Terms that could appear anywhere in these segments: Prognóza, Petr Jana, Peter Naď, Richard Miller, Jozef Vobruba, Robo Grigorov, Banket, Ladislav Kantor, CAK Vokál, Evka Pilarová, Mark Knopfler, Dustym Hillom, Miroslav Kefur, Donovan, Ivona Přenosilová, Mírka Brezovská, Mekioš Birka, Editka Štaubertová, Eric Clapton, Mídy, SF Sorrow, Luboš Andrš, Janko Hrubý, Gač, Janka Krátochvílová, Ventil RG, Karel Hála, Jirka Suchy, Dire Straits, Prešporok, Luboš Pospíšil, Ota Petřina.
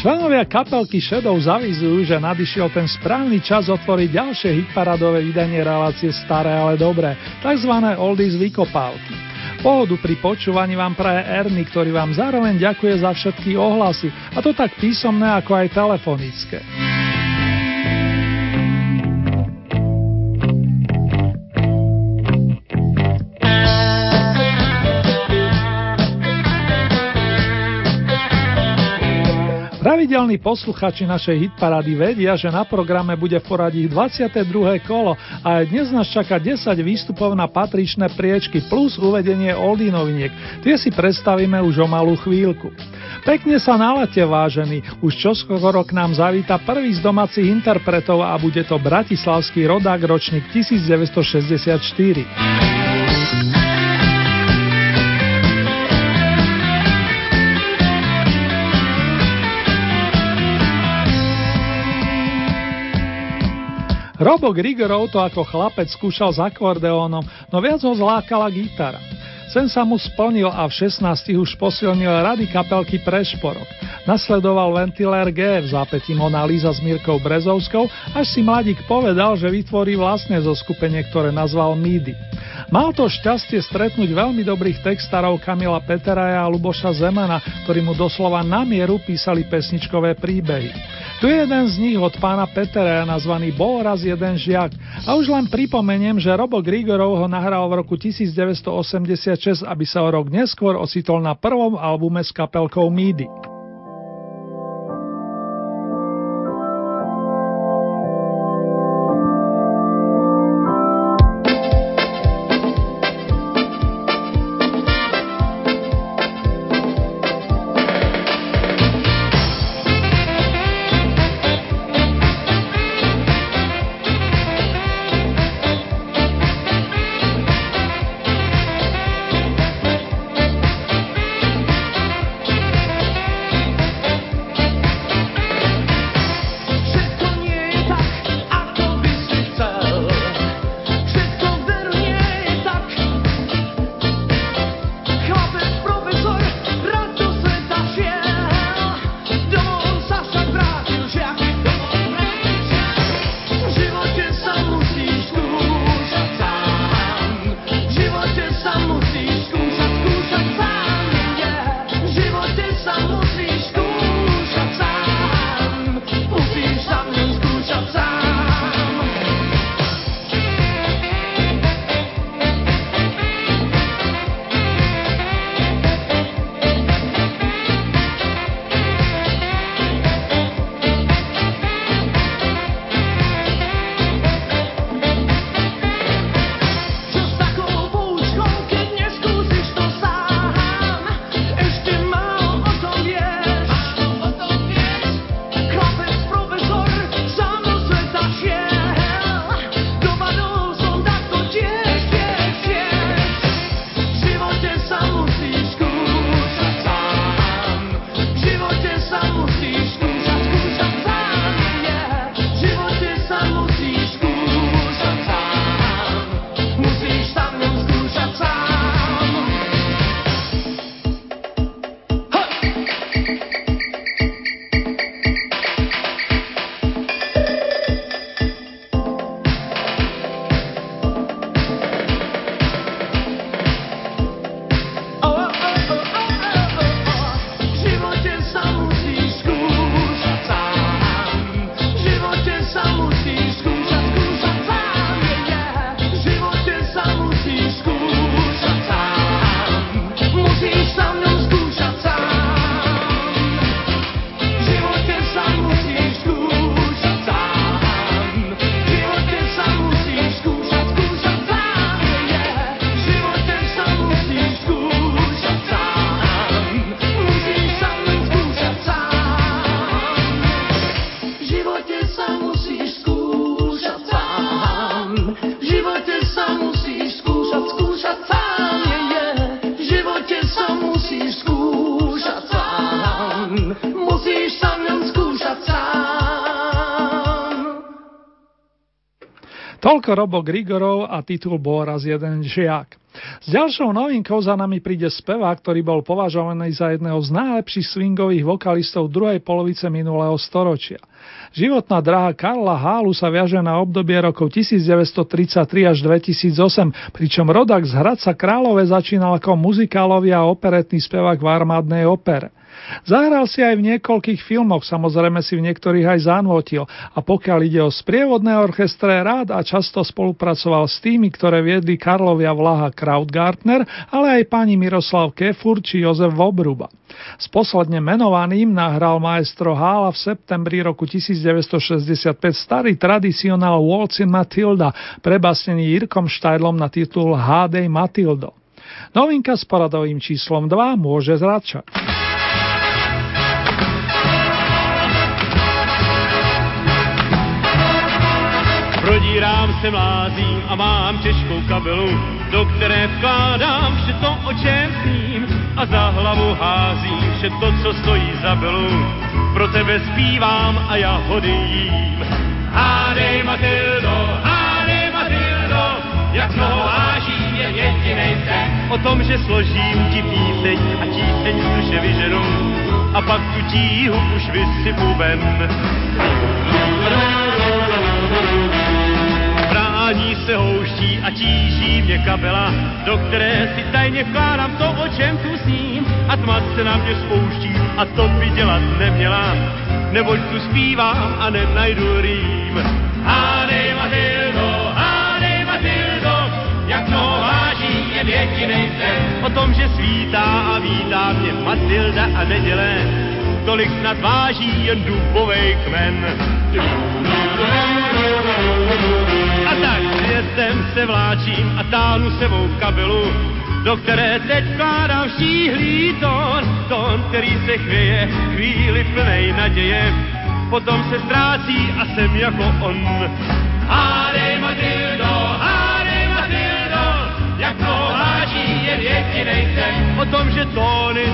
Členovia kapelky Shadow zavizujú, že nadišiel ten správny čas otvoriť ďalšie hitparadové vydanie relácie Staré, ale dobré, takzvané Oldies vykopálky. Pohodu pri počúvaní vám praje Ernie, ktorý vám zároveň ďakuje za všetky ohlasy, a to tak písomné, ako aj telefonické. Pravidelní posluchači našej hitparády vedia, že na programe bude v poradí 22. kolo a aj dnes nás čaká 10 výstupov na patričné priečky plus uvedenie oldie noviniek. Tie si predstavíme už o malú chvíľku. Pekne sa nalaďte, vážení, už čoskoro k nám zavíta prvý z domácich interpretov a bude to bratislavský rodák, ročník 1964. Robo Grigorov to ako chlapec skúšal s akordeónom, no viac ho zlákala gitara. Sen sa mu splnil a v 16 už posilnil rady kapelky Prešporok. Nasledoval Ventil RG, v zápätí Mona Lisa s Mírkou Brezovskou, až si mladík povedal, že vytvorí vlastné zoskupenie, ktoré nazval Mídy. Mal to šťastie stretnúť veľmi dobrých textárov Kamila Peteraja a Luboša Zemana, ktorí mu doslova na mieru písali pesničkové príbehy. Tu je jeden z nich od pána Peteraja, nazvaný Bol raz jeden žiak. A už len pripomeniem, že Robo Grigorov ho nahral v roku 1986, aby sa o rok neskôr ocitol na prvom albume s kapelkou Mídy. Toľko Robo Grigorov a titul bol raz jeden žiak. S ďalšou novinkou za nami príde spevák, ktorý bol považovaný za jedného z najlepších swingových vokalistov druhej polovice minulého storočia. Životná dráha Karla Hálu sa viaže na obdobie rokov 1933 až 2008, pričom rodák z Hradca Králové začínal ako muzikálový a operetný spevák v armádnej opere. Zahral si aj v niekoľkých filmoch, samozrejme si v niektorých aj zanvotil, a pokiaľ ide o sprievodné orchestre, rád a často spolupracoval s tými, ktoré viedli Karlovia Vlaha Krautgartner, ale aj pani Miroslav Kefur či Jozef Vobruba. S posledne menovaným nahral maestro Hála v septembri roku 1965 starý tradicionál Waltz in Matilda, prebasnený Jirkom Štaidlom na titul Hádej Matildo. Novinka s poradovým číslom 2 môže začať. Prodírám se, mlázím a mám těžkou kabelu, do které vkládám vše to, o čem sním, a za hlavu házím vše to, co stojí za belu. Pro tebe zpívám a já hody jím. Hádej Matildo, jak mnoho vážím, jen jedinej sen. O tom, že složím ti píseň a tíseň z duše vyžeru, a pak tu tíhu už vysypu ven. Prání se houští a tíží mě kabela, do které si tajně vkládám to, o čem tu sním. A tma se na mě spouští a to by dělat neměla, neboť tu zpívám a nenajdu rým. Hádej Matildo, jak mnoho váží jen jedinej sen. O tom, že svítá a vítá mě Matilda a neděle, tolik snad váží jen dubovej kmen. A tak světem se vláčím a táhnu sebou kabelu, do které teď vkládám štíhlý tón, tón, který se chvěje chvíli plnej naděje, potom se ztrácí a jsem jako on. Hádej Matildo, jak to háží jen jedinej sen. O tom, že tóny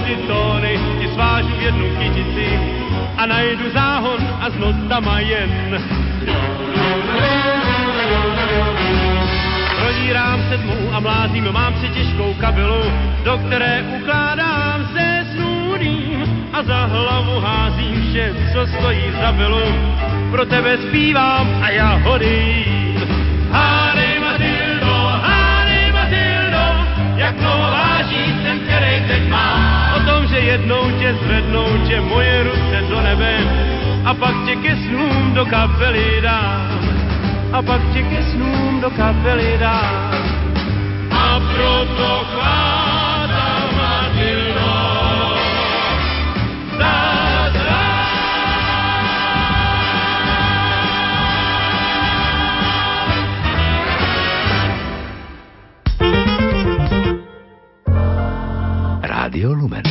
ti svážu v jednu kytici a najdu záhon a s notama jen. Prodírám se tmou a mlázím, mám si těžkou kabelu, do které ukládám se snůdím a za hlavu házím vše, co stojí za belu. Pro tebe zpívám a já hodím. Hádej Matildo, jak mnoho váží sen, který teď mám. O tom, že jednou tě zvednou tě moje ruce do nebe, a pak tě ke snům do kapely dám. A pak tě ke snům do kapely dám. A proto chvátám Matildo za zrát. Rádio Lumen.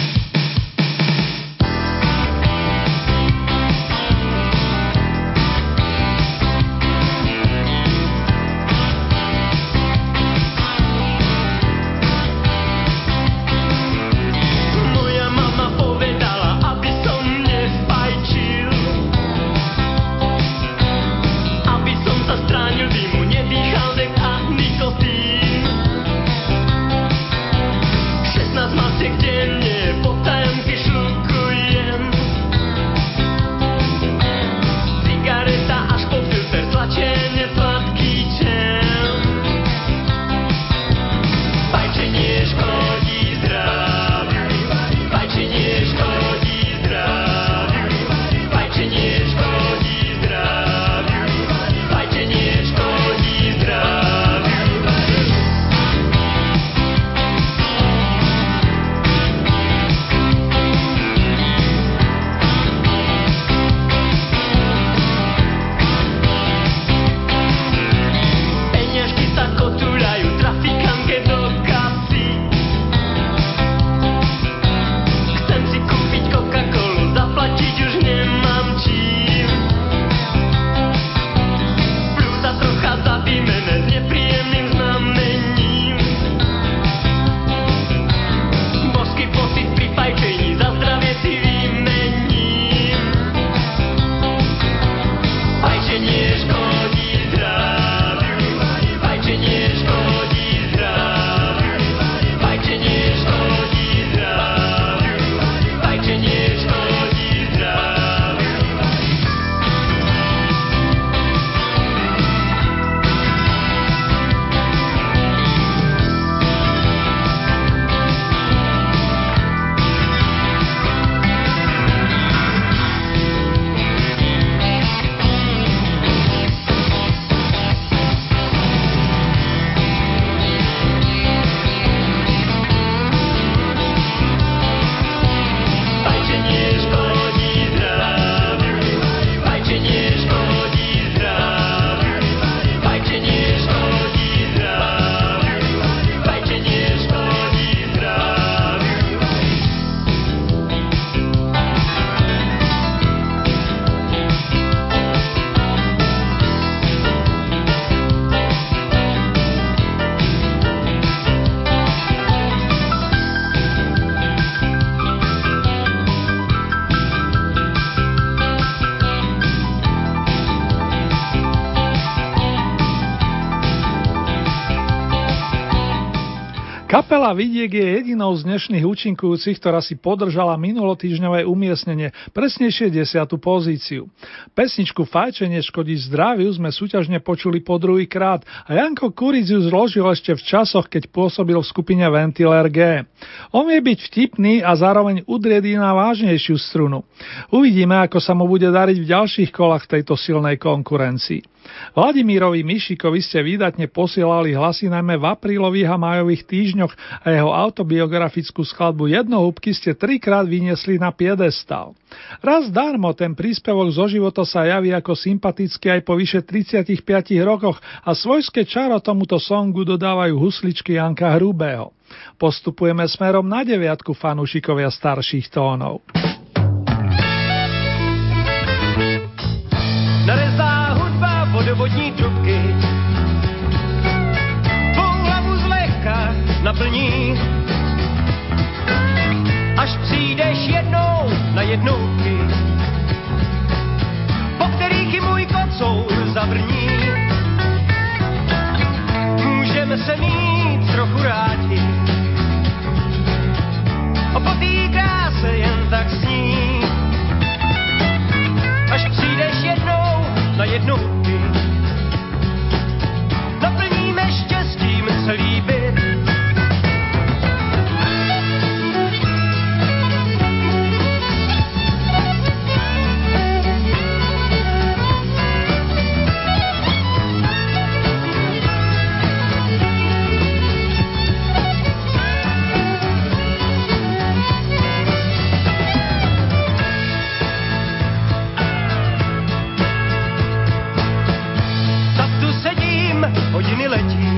Kapela Vidiek je jedinou z dnešných účinkujúcich, ktorá si podržala minulotýždňové umiestnenie, presnejšie 10. pozíciu. Pesničku Fajčenie škodí zdraviu sme súťažne počuli po druhýkrát a Janko Kuric ju zložil ešte v časoch, keď pôsobil v skupine Ventil RG. On vie byť vtipný a zároveň udriedí na vážnejšiu strunu. Uvidíme, ako sa mu bude dariť v ďalších kolách tejto silnej konkurencii. Vladimírovi Mišíkovi ste výdatne posielali hlasy najmä v aprílových a májových týždňoch a jeho autobiografickú skladbu Jednohúbky ste trikrát vyniesli na piedestal. Raz darmo ten príspevok zo života sa javí ako sympatický aj po vyše 35 rokoch a svojské čaro tomuto songu dodávajú husličky Janka Hrubého. Postupujeme smerom na 9 fanúšikovia starších tónov. Vodovodní trubky tvou hlavu zlehka naplní, až přijdeš jednou na jednotky, po kterých i můj kocour zavrní. Můžeme se mít trochu rádi, opotýká se jen tak sní, až přijdeš jednou na jednotky, naplníme štěstím celý byt. Hodiny letí,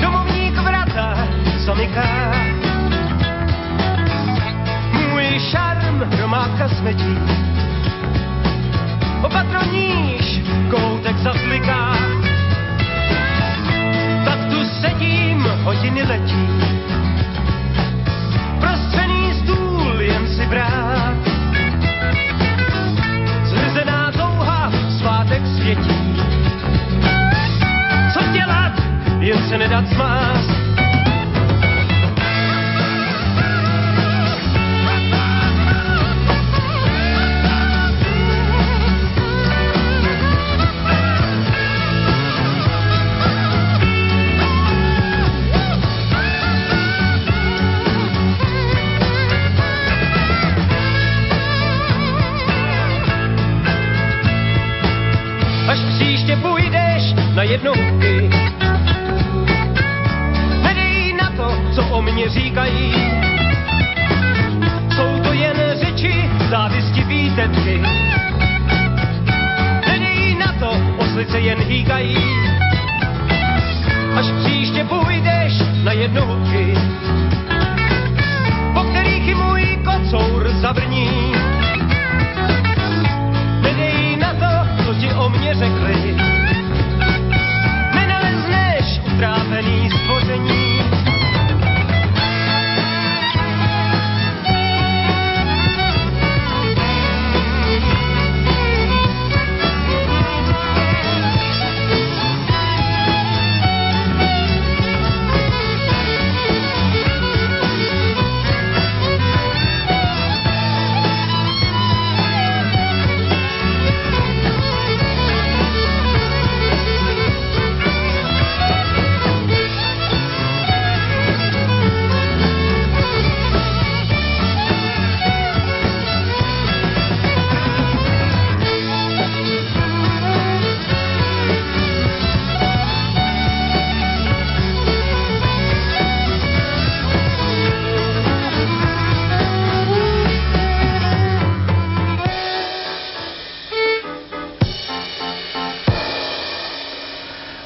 domovník vrata zamyká, můj šarm hromáka smetí, opatroníš koutek zazvyká. Tak tu sedím, hodiny letí, prostřený stůl jen si brát, zhrzená touha svátek světí. Co dělat, jen se nedat smást. Až příště půjdeš na jednotky, nedej na to, co o mně říkají. Jsou to jen řeči, závisti, výtetky, nedej na to, oslice jen hýkají. Až příště půjdeš na jednotky, po kterých i můj kocour zavrní. Co ti o mě řekli, nenalezneš utrápený stvoření.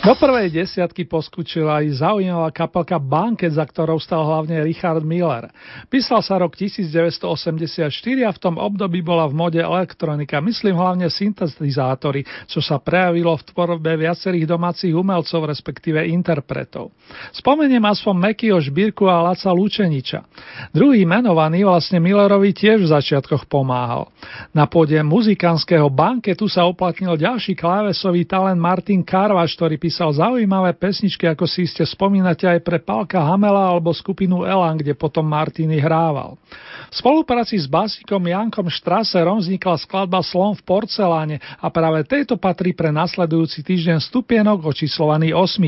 Do prvej desiatky poskočila i zaujímavá kapelka Banket, za ktorou stal hlavne Richard Miller. Písal sa rok 1984 a v tom období bola v mode elektronika, myslím hlavne syntetizátory, čo sa prejavilo v tvorbe viacerých domácich umelcov, respektíve interpretov. Spomeniem aspoň Mekioš Birku a Laca Lučeniča. Druhý menovaný vlastne Millerovi tiež v začiatkoch pomáhal. Na pôde muzikánskeho Banketu sa uplatnil ďalší klávesový talent Martin Carváš, ktorý napísal zaujímavé pesničky, ako si iste spomínate, aj pre Palka Hamela alebo skupinu Elan, kde potom Martiny hrával. V spolupráci s básnikom Jankom Strasserom vznikla skladba Slon v porceláne a práve tejto patrí pre nasledujúci týždeň stupienok očíslovaný 8.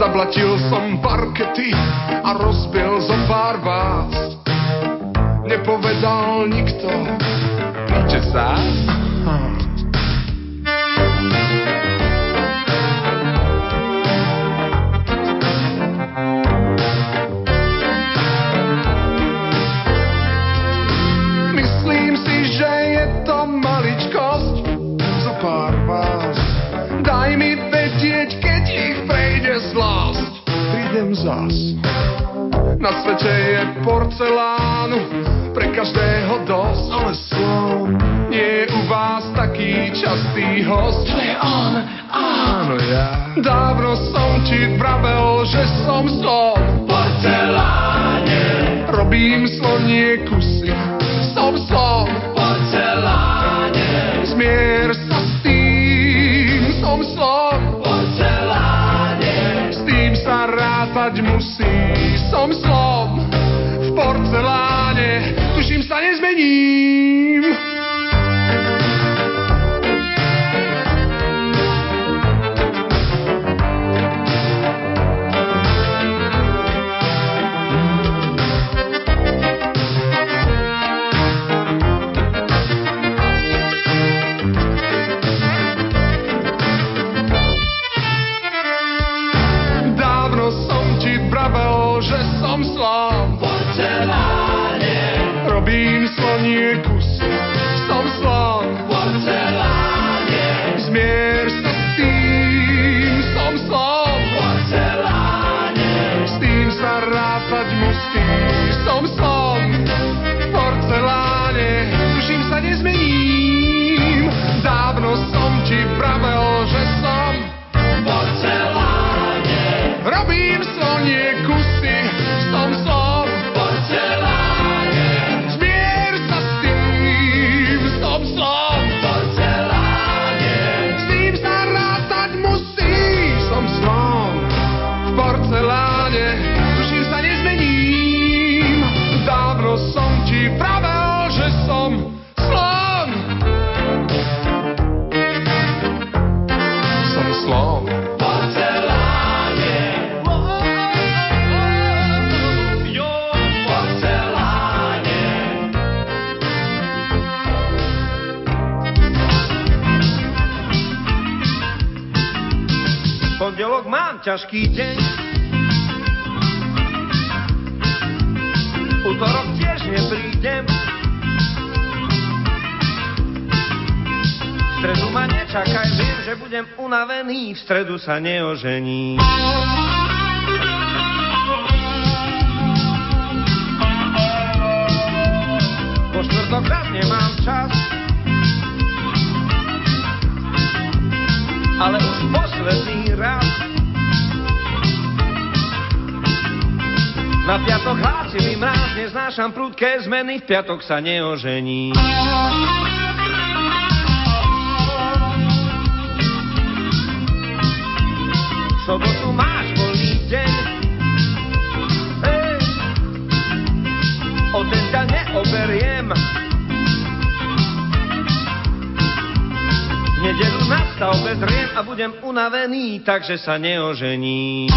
Zaplatil som parkety a rozbil som pár vás. Nepovedal nikto, prečo sa? Myslím si, že je to maličkosť za pár vás. Daj mi vedieť, keď ich prejde zlosť. Prídem zas. Na svete je porcelánu pre každého dosť, ale slon je u vás taký častý host. To je on, áno ja. Dávno som ti vravel, že som slon v porceláne. Robím slonie kusy, som slon v porceláne. Zmier sa s tým, som slon v porceláne. S tým sa rátať musí, som slon v porceláne. Tuším sa nezmením. Ťažký deň, utorok tiež neprídem, v stredu ma nečakaj, viem, že budem unavený, v stredu sa neožením. Po štvrtok raz nemám čas, ale už posledný raz. Na piatok hlácivý mráz, neznášam prudké zmeny, v piatok sa neožení. V sobotu máš voľný deň, o ten ťa neoberiem. V nedeľu nastav bedriem a budem unavený, takže sa neožení.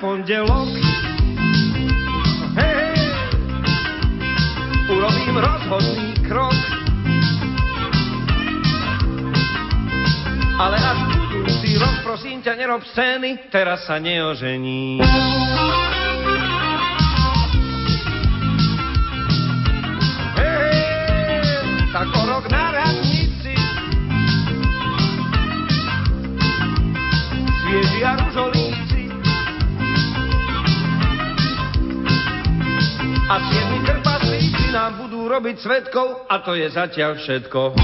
pondelok. Hej, hej. Urobím rozhodný krok. Ale až budúci rok, prosím ťa, nerob scény, teraz sa neožení. Tak o rok na radnici sviežia ružolíci a siedmi trpaslíci nám budú robiť svedkov a to je zatiaľ všetko.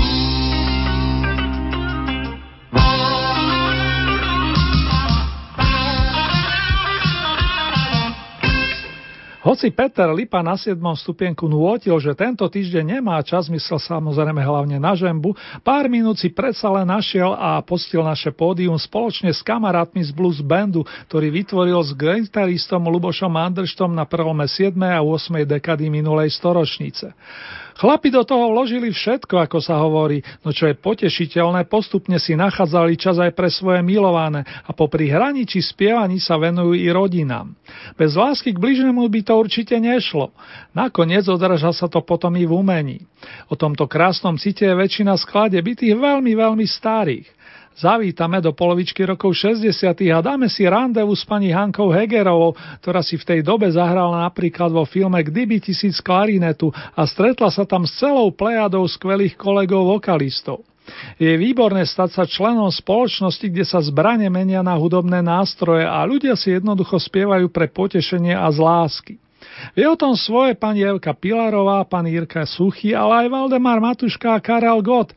Hoci Peter Lipa na 7. stupienku nôtil, že tento týždeň nemá čas, myslel samozrejme hlavne na žembu, pár minút si predsa len našiel a postil naše pódium spoločne s kamarátmi z blues bandu, ktorý vytvoril s gitaristom Lubošom Andršom na prelome 7. a 8. dekady minulej storočnice. Chlapi do toho vložili všetko, ako sa hovorí, no čo je potešiteľné, postupne si nachádzali čas aj pre svoje milované a popri hraní či spievaní sa venujú i rodinám. Bez lásky k bližnému by to určite nešlo. Nakoniec odráža sa to potom i v umení. O tomto krásnom cite je väčšina skladeb tých veľmi, veľmi starých. Zavítame do polovičky rokov 60. a dáme si randevu s pani Hankou Hegerovou, ktorá si v tej dobe zahrala napríklad vo filme Kdyby tisíc klarinetu a stretla sa tam s celou plejadou skvelých kolegov vokalistov. Je výborné stať sa členom spoločnosti, kde sa zbrane menia na hudobné nástroje a ľudia si jednoducho spievajú pre potešenie a z lásky. Vie o tom svoje pani Evka Pilarová, pani Jirka Suchy, ale aj Valdemar Matuška a Karel Gott.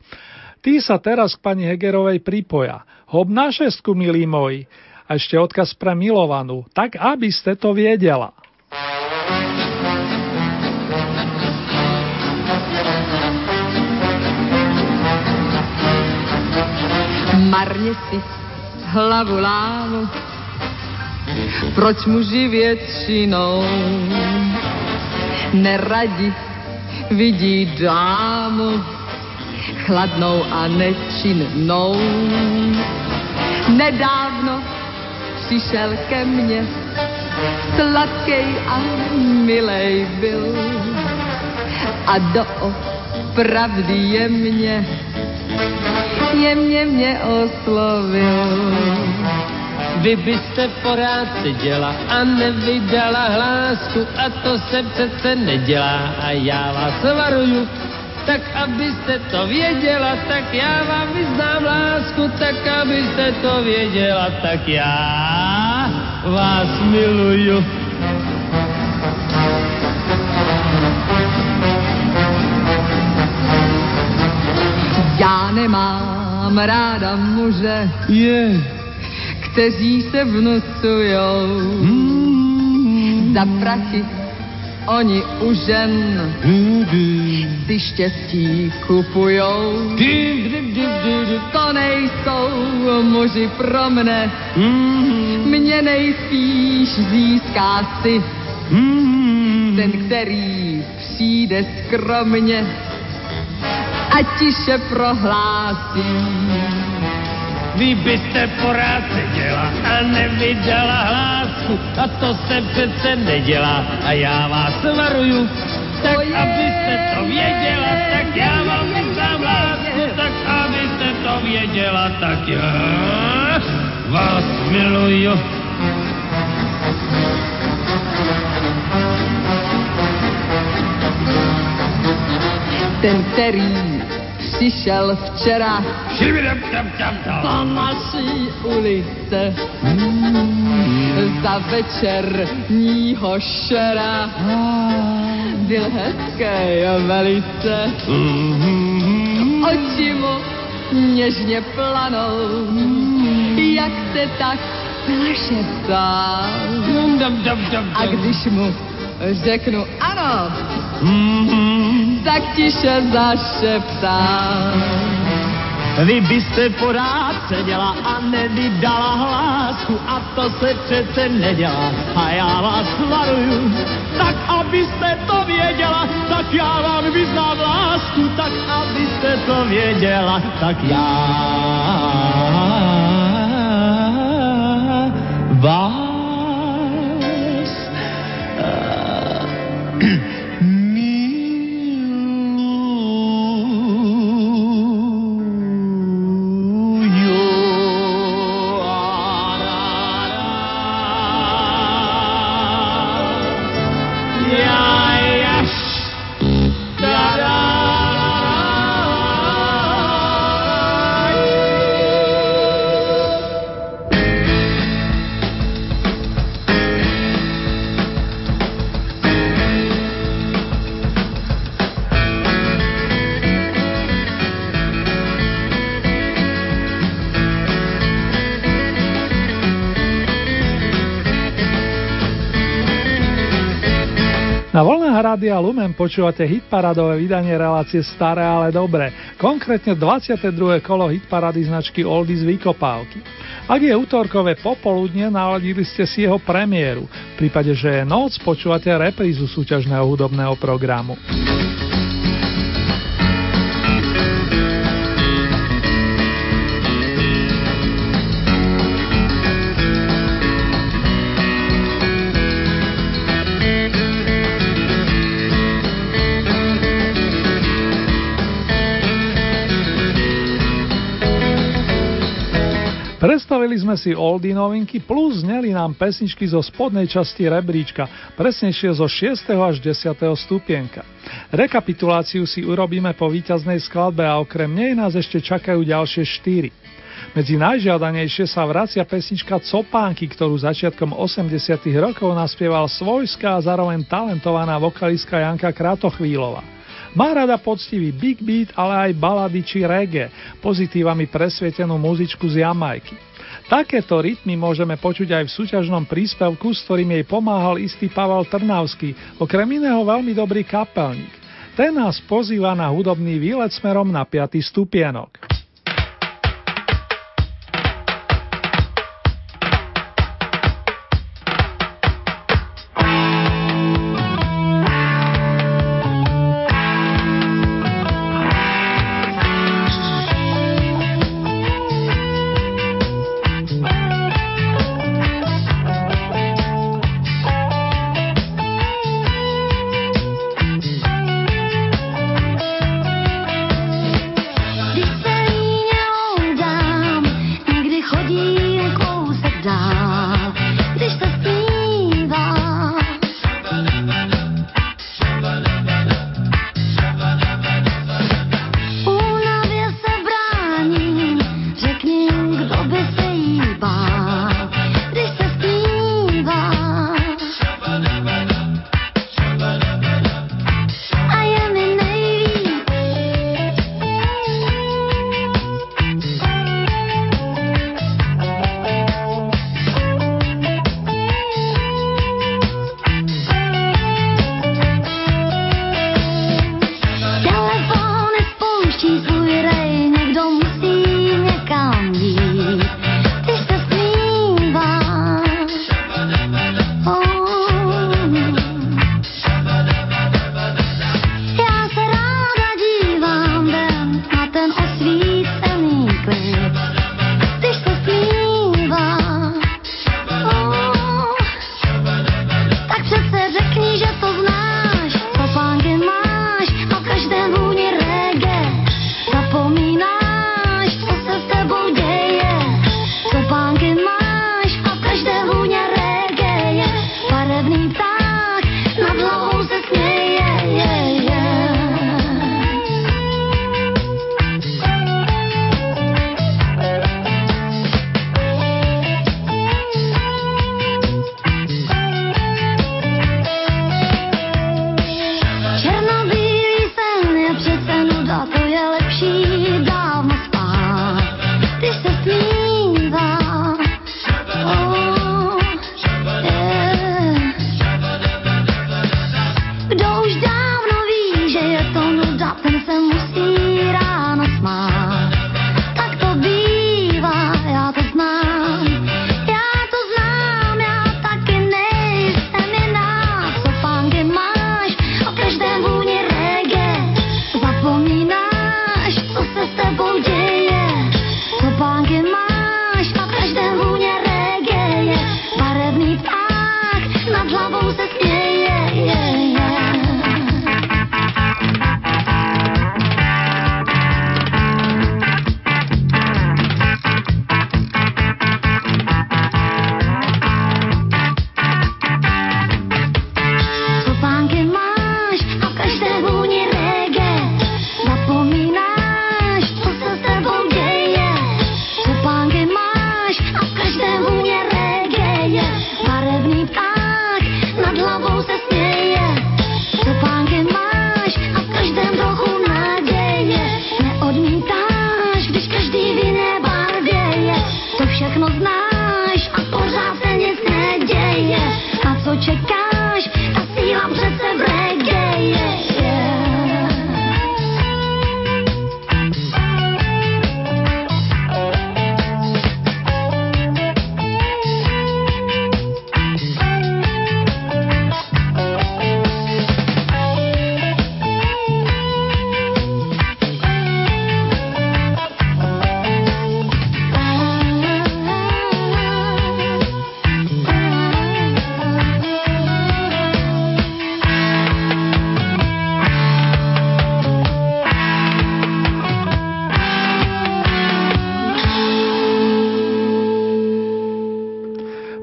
Tí sa teraz k pani Hegerovej pripoja. Hop na šestku, milí moji. A ešte odkaz pre milovanú, tak aby ste to vedela. Marně si hlavu lámu, proč muži většinou neradi vidí dámu chladnou a nečinnou. Nedávno přišel ke mně, sladkej a milej byl a doopravdy jemně mě oslovil. Vy byste porád seděla a nevydala hlásku, a to se přece nedělá a já vás varuju. Tak abyste to věděla, tak já vám vyznám lásku, tak abyste to věděla, tak já vás miluju. Já nemám ráda muže, kteří se vnucujou. Za prachy oni u žen si štěstí kupujou. To nejsou muži pro mne, mě nejspíš získá si ten, který přijde skromně a tiše prohlásí. Vy byste porád seděla a nevydala hlásku, a to se přece nedělá a já vás varuju. Tak abyste to věděla, tak já vám vyznám lásku, tak abyste to věděla, tak já vás miluju. Ten, který přišel včera po naší ulice za večerního šera, byl hezký velice, oči mu něžně planou, jak se tak plašetá, a když mu řeknu ano, tak tiše zašeptám. Vy byste porád seděla a nevydala hlásku, a to se přece nedělá a já vás varuju. Tak abyste to věděla, tak já vám vyznám lásku, tak abyste to věděla, tak já vás Na vlnách Rádia Lumen počúvate hitparádové vydanie relácie Staré, ale dobré, konkrétne 22. kolo hitparády značky Oldies Vykopávky. Ak je útorkové popoludne, naladili ste si jeho premiéru. V prípade, že je noc, počúvate reprízu súťažného hudobného programu. Predstavili sme si oldy novinky plus zneli nám pesničky zo spodnej časti rebríčka, presnejšie zo 6. až 10. stupienka. Rekapituláciu si urobíme po víťaznej skladbe a okrem nej nás ešte čakajú ďalšie 4. Medzi najžiadanejšie sa vracia pesnička Copánky, ktorú začiatkom 80. rokov naspieval svojská a zároveň talentovaná vokalistka Janka Krátochvílová. Má rada poctivý big beat, ale aj balady či reggae, pozitívami presvietenú muzičku z Jamajky. Takéto rytmy môžeme počuť aj v súťažnom príspevku, s ktorým jej pomáhal istý Pavel Trnavský, okrem iného veľmi dobrý kapelník. Ten nás pozýva na hudobný výlet smerom na 5. stupienok.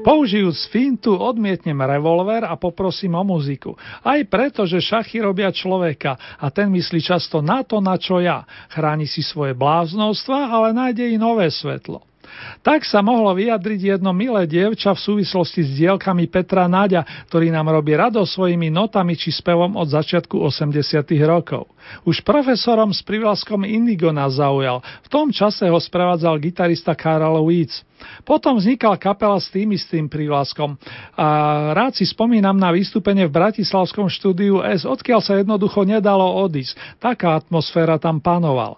Použijúc fintu odmietnem revolver a poprosím o muziku. Aj preto, že šachy robia človeka a ten myslí často na to, na čo ja. Chráni si svoje bláznostva, ale nájde i nové svetlo. Tak sa mohlo vyjadriť jedno milé dievča v súvislosti s dielkami Petra Naďa, ktorý nám robí radosť svojimi notami či spevom od začiatku 80. rokov. Už profesorom s privlaskom Indigo nás zaujal, v tom čase ho sprevádzal gitarista Karel Weitz. Potom vznikala kapela s tým istým privlaskom. A rád si spomínam na vystúpenie v bratislavskom štúdiu S, odkiaľ sa jednoducho nedalo odísť. Taká atmosféra tam panovala.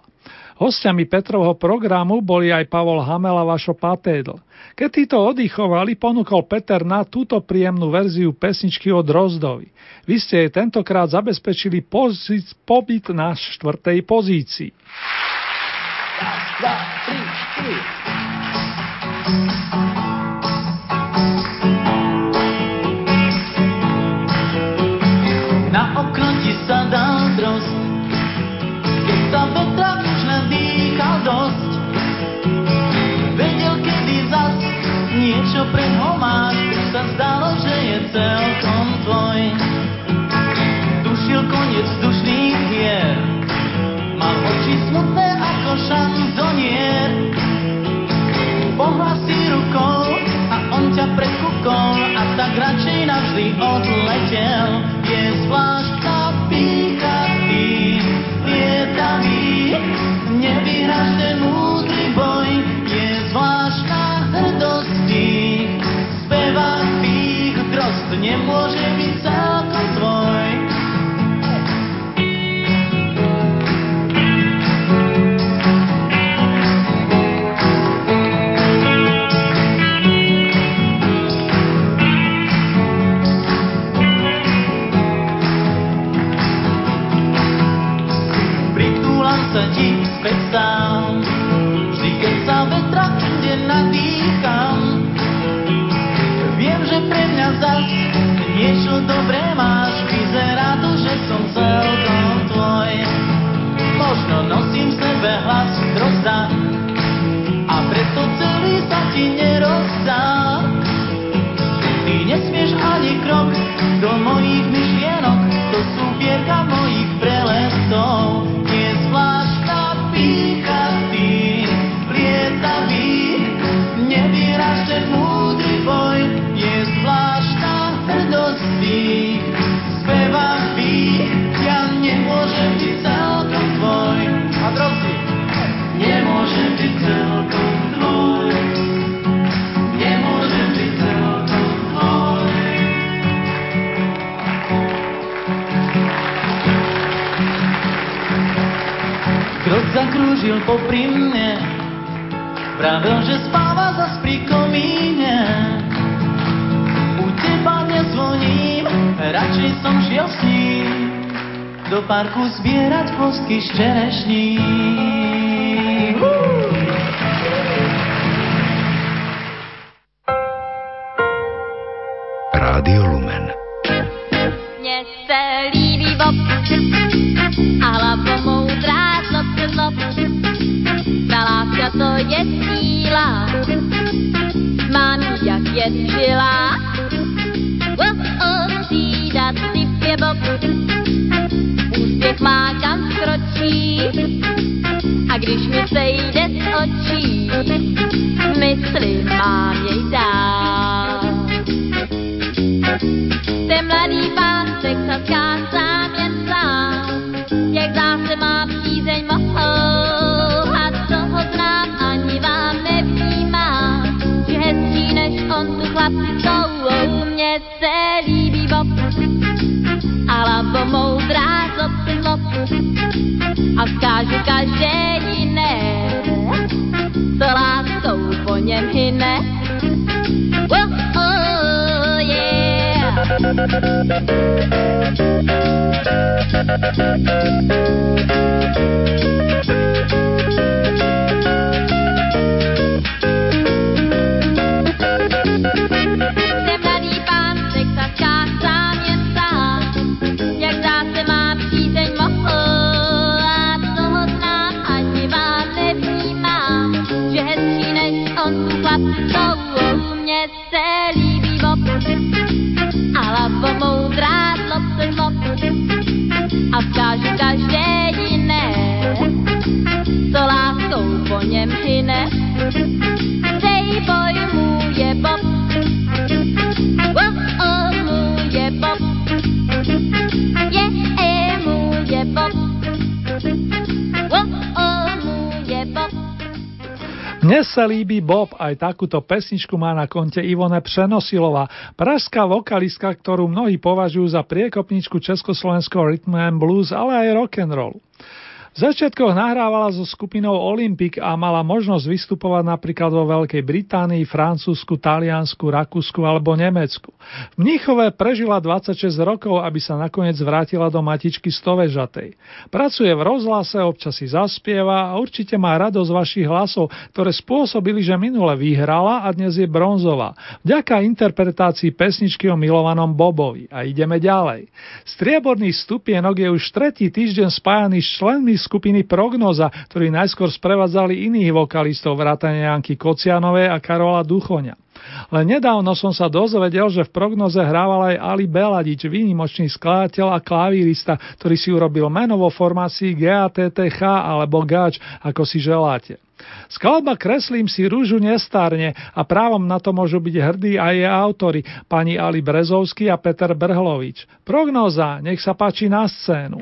Hostiami Petrovho programu boli aj Pavel Hamel a Vašo Patédl. Keď títo oddychovali, ponúkol Peter na túto príjemnú verziu pesničky od Rozdovy. Vy ste jej tentokrát zabezpečili pobyt na 4. pozícii. 1, 2, 3, 4. Čo pred homáčom sa zdalo, že je celkom tvoj. Dušil koniec vzdušných hier, mal oči smutné ako šanzonier. Pohlasí rukou a on ťa prekúkol a tak radšej navždy odletel. Je zvláštna pýcha tým lietavý, nevyhráš ten múdry boj. Je zvláštna hrdosť tých spevách tých drozd, nemôže byť celkom tvoj. Pritúlam sa ti späť sám, vždy keď sa vetra inde nadýš. Viem, že pre mňa zas niečo dobré máš, vyzerá to, že som celkom tvoj. Možno nosím v sebe hlas drozda a preto celý sa ti nerozdá. Ty nesmieš ani krok do mojich myšlienok, to sú vierka mojich prelestov. Je zvláštna pýcha tých lietavých, nevyhráš ten múdry boj. Je zvláštna hrdosť tých, spevam tých, ja nemôžem byť celkom tvoj. A drobci, nemôžem byť celkom tvoj, nemôžem byť celkom tvoj. Krok zakrúžil popri mne, pravil, že spáva zas pri komíne. U teba nezvoním, radšej som šiel s ním do parku zbierať plosky z čerešní. Rádio Lumen. Mne se líbí bob a hlavou moudrá zlop. Ta láska, to je síla, mám ji, jak je žila. Třída, typ je bob, úspěch má, kam skročí. A když mi sejde z očí, mysli mám jej dál. Ten mladý pán v Texaskách sám jen sám, jak zase má přízeň mohou. Chlapcou mne se líbí bob a labo moudrá zlop a skážu každé jiné, co láskou po něm hyne. Oh, oh, yeah. Ten mladý pán v Texaskách sám jen sám, jak zase má přízeň mohol, a toho znám, ani vám nevnímám, že hezčí než on tu chlapcou, mne se líbí. Dnes sa líbi Bob, aj takúto pesničku má na konte Ivona Přenosilová, pražská vokalistka, ktorú mnohí považujú za priekopničku československého rhythm and blues, ale aj rock and roll. V začiatkoch nahrávala so skupinou Olympic a mala možnosť vystupovať napríklad vo Veľkej Británii, Francúzsku, Taliansku, Rakúsku alebo Nemecku. V Mníchove prežila 26 rokov, aby sa nakoniec vrátila do matičky Stovežatej. Pracuje v rozhlase, občas si zaspieva a určite má radosť vašich hlasov, ktoré spôsobili, že minule vyhrala a dnes je bronzová. Vďaka interpretácii pesničky o milovanom Bobovi. A ideme ďalej. Strieborný stupienok je už tretí týždeň spájaný s členmi skupiny Prognoza, ktorí najskôr sprevádzali iných vokalistov vrátane Janky Kocianovej a Karola Duchoňa. Len nedávno som sa dozvedel, že v Prognoze hrával aj Ali Beladič, výnimočný skladateľ a klavírista, ktorý si urobil meno vo formácii GATTH alebo GAČ, ako si želáte. Skladba Kreslím si rúžu nestárne a právom na to môžu byť hrdí aj jej autori, pani Ali Brezovský a Peter Brhlovič. Prognoza, nech sa páči na scénu.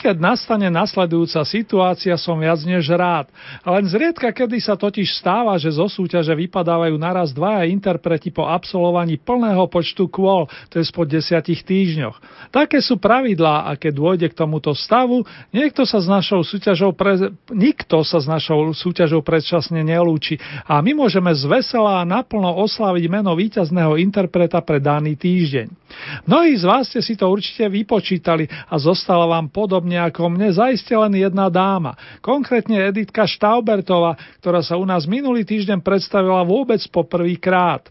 Keď nastane nasledujúca situácia, som viac než rád. Len zriedka kedy sa totiž stáva, že zo súťaže vypadávajú naraz dvaja interpreti po absolvovaní plného počtu kôl, to je spod 10 týždňoch. Také sú pravidlá a keď dôjde k tomuto stavu, nikto sa s našou súťažou predčasne nelúči a my môžeme z vesela a naplno oslaviť meno víťazného interpreta pre daný týždeň. Mnohí z vás ste si to určite vypočítali a zostala vám podobne ako mne zaiste len jedna dáma, konkrétne Editka Štaubertová, ktorá sa u nás minulý týždeň predstavila vôbec po prvý krát.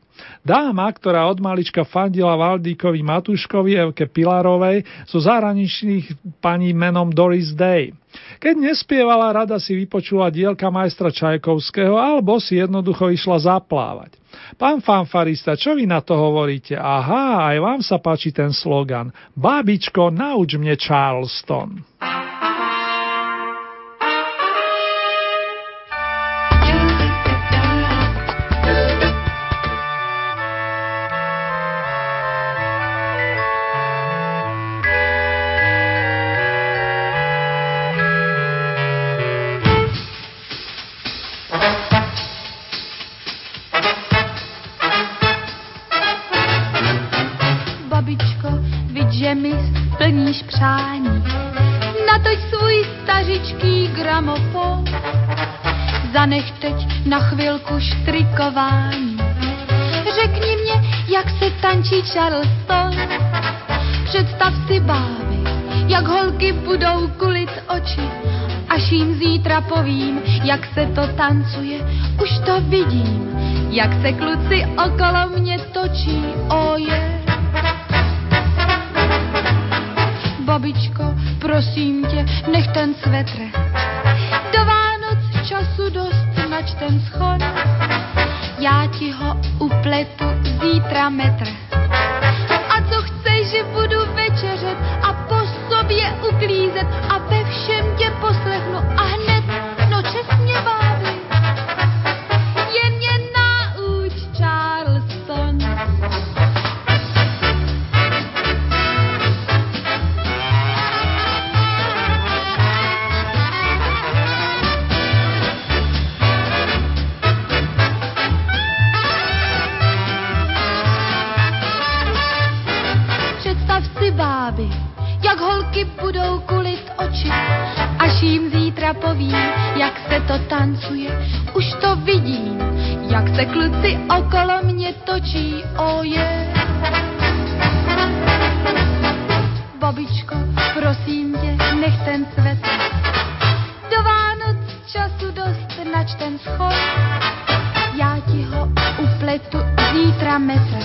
Dáma, ktorá od malička fandila Valdíkovi Matuškovi, Evke Pilarovej, zo zahraničných paní menom Doris Day. Keď nespievala, rada si vypočula dielka majstra Čajkovského alebo si jednoducho išla zaplávať. Pán fanfarista, čo vy na to hovoríte? Aha, aj vám sa páči ten slogan. Babičko, nauč mne Charleston. Přání. Natoč svůj stařičký gramofon, zanech teď na chvilku štrikování. Řekni mě, jak se tančí Charleston. Představ si báby, jak holky budou kulit oči, až jim zítra povím, jak se to tancuje. Už to vidím, jak se kluci okolo mě točí, oje. Babičko, prosím tě, nech ten svetr. Do Vánoc času dost, nač ten schod. Já ti ho upletu zítra metr. A co chceš, že budu večeřet a po sobě uklízet a ve všem tě poslechnu a hned, no čestně báby. Jen mě nauč Charleston. Jak holky budou kulit oči, až jim zítra povím, jak se to tancuje. Už to vidím, jak se kluci okolo mě točí, oje. Babičko, prosím tě, nech ten svetr. Do Vánoc času dost, nač ten schod. Já ti ho upletu zítra metr.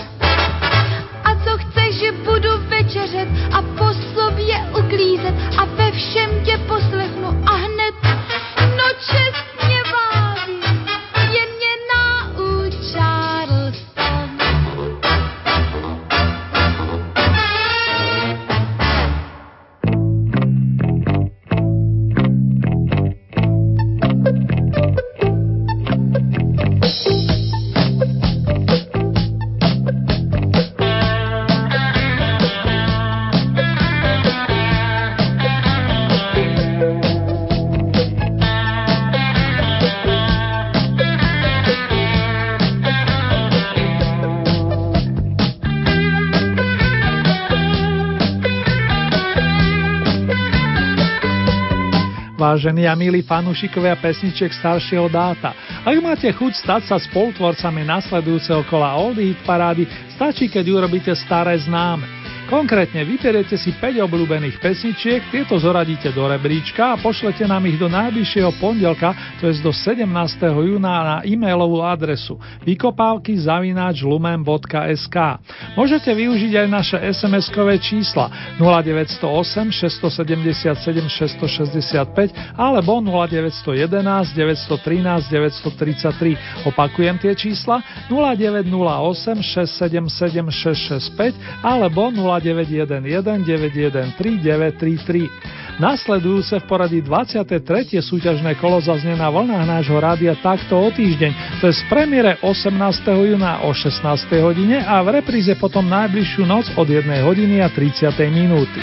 Co chceš, že budu večeřet a po sobě uklízet a ve všem tě poslechnu a hned, no čestně váží, jen mě nauč Charleston. Vážení a milí fanúšikovia pesniček staršieho dáta. Ak máte chuť stať sa spolutvorcami nasledujúceho kola Oldie Hit parády, stačí, keď urobíte staré známe. Konkrétne vyberiete si 5 obľúbených pesničiek, tieto zoradíte do rebríčka a pošlete nám ich do najbližšieho pondelka, to je do 17. júna na e-mailovú adresu vykopavky@lumen.sk. Môžete využiť aj naše SMS-kové čísla 0908 677 665 alebo 0911 913 933. Opakujem tie čísla 0908 677 665 alebo 0911 913 933. Nasledujúce v poradí 23. súťažné kolo zaznie na vlnách nášho rádia takto o týždeň, to je z premiére 18. júna o 16. hodine a v repríze potom najbližšiu noc od 1 hodiny a 30. minúty.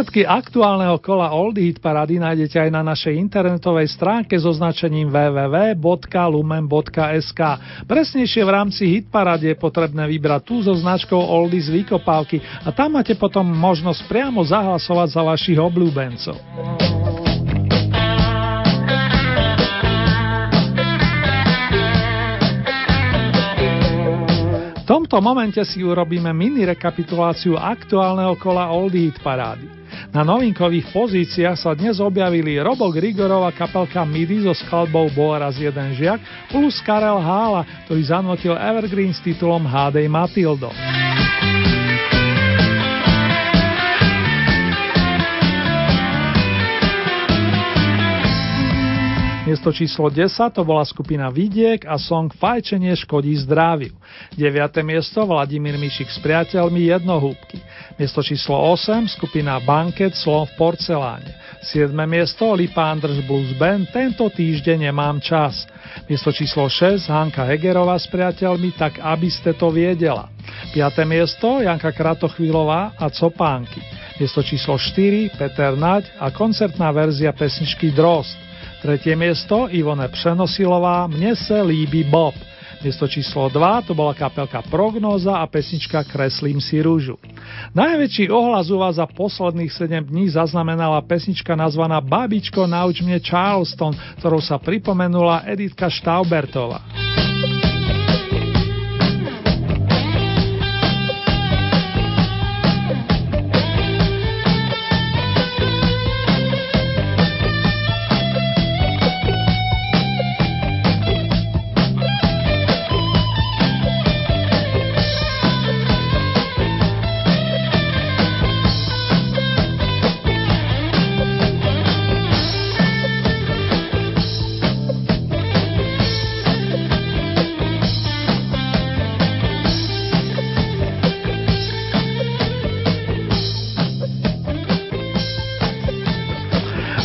Výsledky aktuálneho kola Oldie Hit Parády nájdete aj na našej internetovej stránke s označením www.lumen.sk. Presnejšie v rámci Hit Parády je potrebné vybrať tú so značkou Oldie z vykopávky a tam máte potom možnosť priamo zahlasovať za vašich obľúbencov. V tomto momente si urobíme mini rekapituláciu aktuálneho kola Oldie Hit Parády. Na novinkových pozíciách sa dnes objavili Robo Grigorov a kapelka Mídy so skladbou Bol raz jeden žiak plus Karel Hála, ktorý zanotil Evergreen s titulom Hádej Matildo. Miesto číslo 10 to bola skupina Vidiek a song Fajčenie škodí zdraviu. 9. miesto Vladimír Mišík s priateľmi Jednohúbky. Miesto číslo 8 skupina Banket Slon v porceláne. 7. miesto Lipa Andrš Blues Band Tento týždeň nemám čas. Miesto číslo 6 Hanka Hegerová s priateľmi Tak aby ste to viedela. 5. miesto Janka Krátochvílová a Copánky. Miesto číslo 4 Peter Naď a koncertná verzia pesničky Drost. 3. miesto Ivona Přenosilová Mne se líbí Bob. Miesto číslo 2 to bola kapelka Prognóza a pesnička Kreslím si rúžu. Najväčší ohlas u vás za posledných 7 dní zaznamenala pesnička nazvaná Babičko nauč mne Charleston, ktorou sa pripomenula Editka Štaubertová.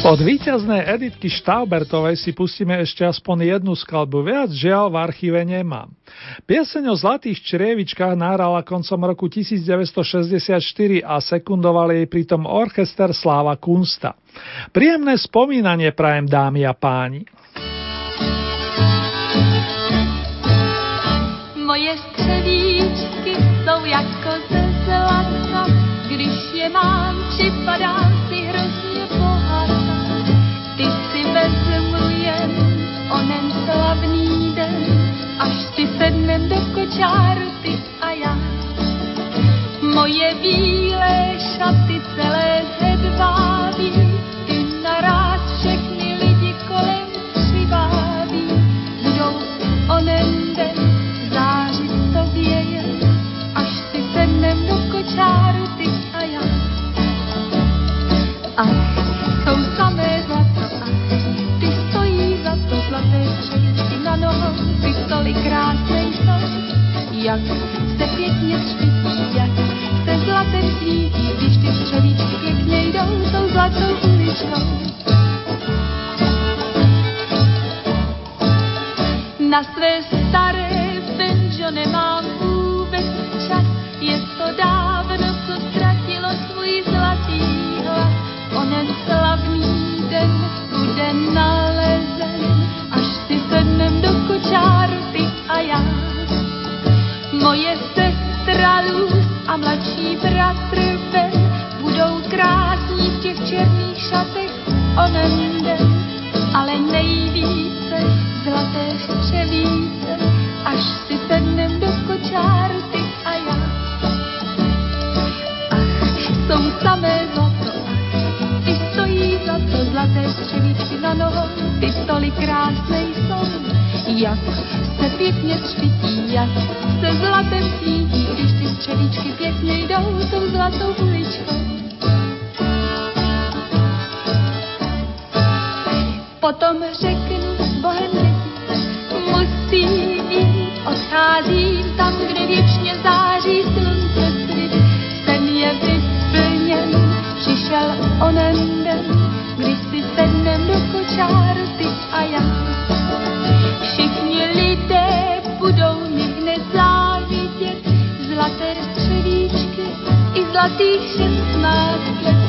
Od víťaznej Editky Štaubertovej si pustíme ešte aspoň jednu skladbu, viac žiaľ v archíve nemám. Pieseň o zlatých črievičkách nahrala koncom roku 1964 a sekundoval jej pritom orchester Sláva Kunsta. Príjemné spomínanie prajem dámy a páni. Moje střevíčky jsou jako ze zlata, když je mám, připadám si hrozně bohatá. Ty si vezmu jen onen slavný den, až si sednem do kočáru ty a já. Moje bílé šaty celé zedváví, ty naráz všechny lidi kolem přiváví. Budou onen den zářit tobě jen, až si sednem do kočáru ty a já. Ach, jsou samé zlato, ty stojí za to zlaté čeští na nohou, ty tolik krásné jsou, jak se pěkně třpití, jak se zlatem svítí, když ty střevíčky pěkně jdou tou zlatou uličkou. Na své staré penžo nemám vůbec čas, je to dávno, co ztratilo svůj zlatý hlas. Onen slavný den bude nalezen, až si sednem do kočáru ty a já. Moje sestra Luz a mladší bratr Ben budou krásní v těch černých šatech onen den, ale nejvíce zlaté střevíce, až si sednem do kočáru ty a já. Ach, jsou samé zlato, ty stojí za to zlaté střevíčky na nohou, ty tolik krásné jsou, jak se pěkně třpití, jak se zlatem svítí, když ty střevíčky pěkně jdou tou zlatou uličkou. Potom řeknu bohem, musím jít, odcházím tam, kde věčně září slunce svít. Sen je vysplněn, přišel onen den, když si sednem do kočáru ty a já. Všichni lidé budou mi hned závidět, zlaté střevíčky i zlatých 16 let.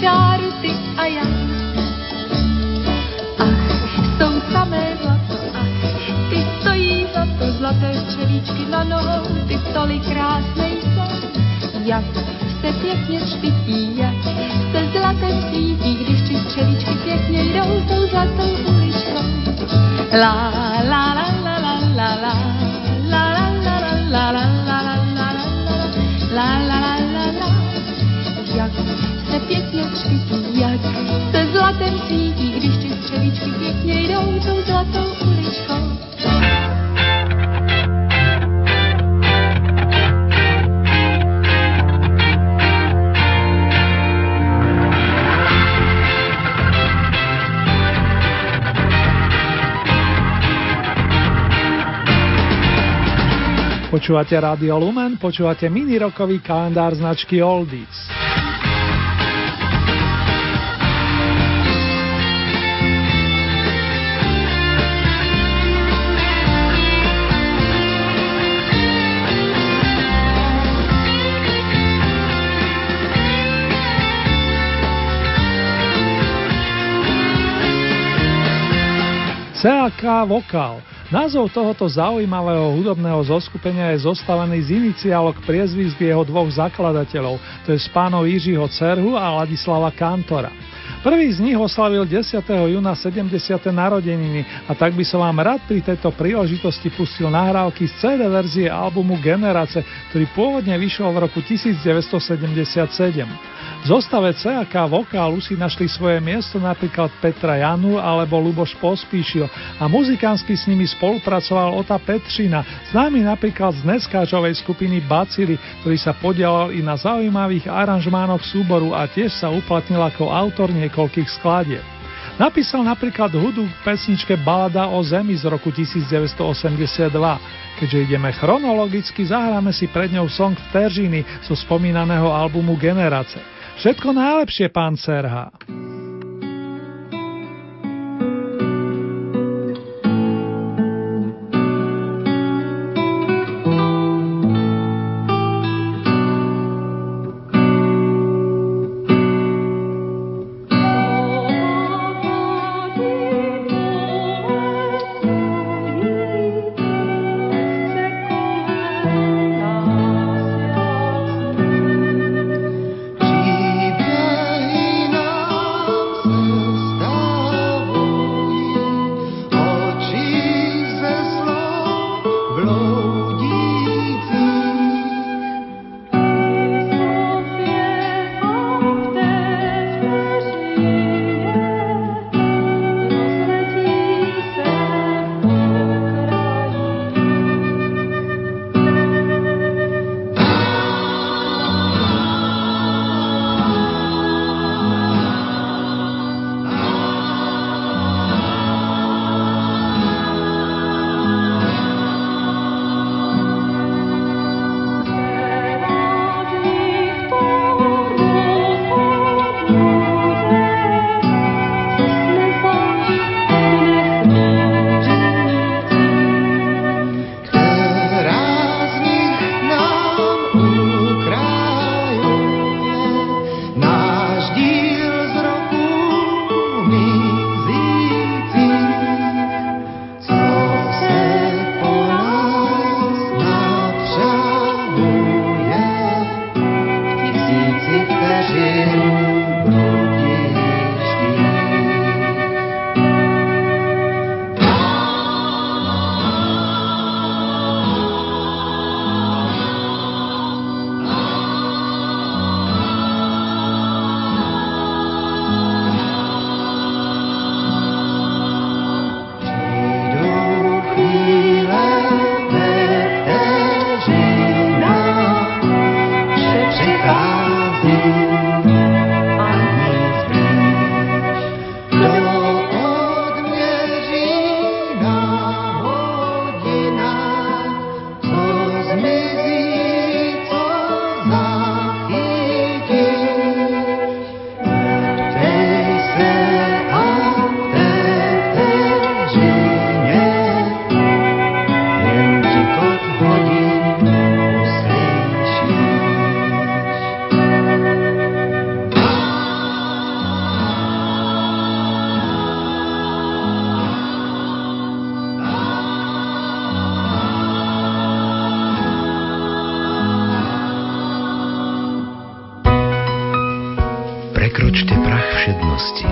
čáru ty a já. Ach, jsou samé zlato, ach, ty stojí za to, zlaté střevíčky na nohou, ty tolik krásné jsou. Jak se pěkně špití, jak se zlatem svítí, když ty střevíčky pěkně jdou tou zlatou uličkou. La, la, la, la, la, la, la, la, la, la, la, la, la, la, la, la, la. Jak se pěkně špití, jak se zlatem svítí, když ty střevíčky pěkně jdou tou zlatou uličkou. Počúvate Rádio Lumen, počúvate minirokový kalendár značky Oldies. CAK Vokál. Názov tohoto zaujímavého hudobného zoskupenia je zostavený z iniciálok priezvisk jeho dvoch zakladateľov, to je z pánov Jiřího Cerhu a Ladislava Kantora. Prvý z nich oslavil 10. júna 70. narodeniny a tak by som vám rád pri tejto príležitosti pustil nahrávky z CD verzie albumu Generace, ktorý pôvodne vyšiel v roku 1977. V zostave CAK Vokálu si našli svoje miesto napríklad Petra Janu alebo Luboš Pospíšil a muzikánsky s nimi spolupracoval Ota Petřina, známy napríklad z neskáčovej skupiny Bacily, ktorý sa podielal i na zaujímavých aranžmánoch súboru a tiež sa uplatnil ako autor niekoľkých skladieb. Napísal napríklad hudbu k pesničke Balada o zemi z roku 1982. Keďže ideme chronologicky, zahráme si pred ňou song Vteřiny zo spomínaného albumu Generace. Všetko najlepšie, pán Serha. Prekročte prach všednosti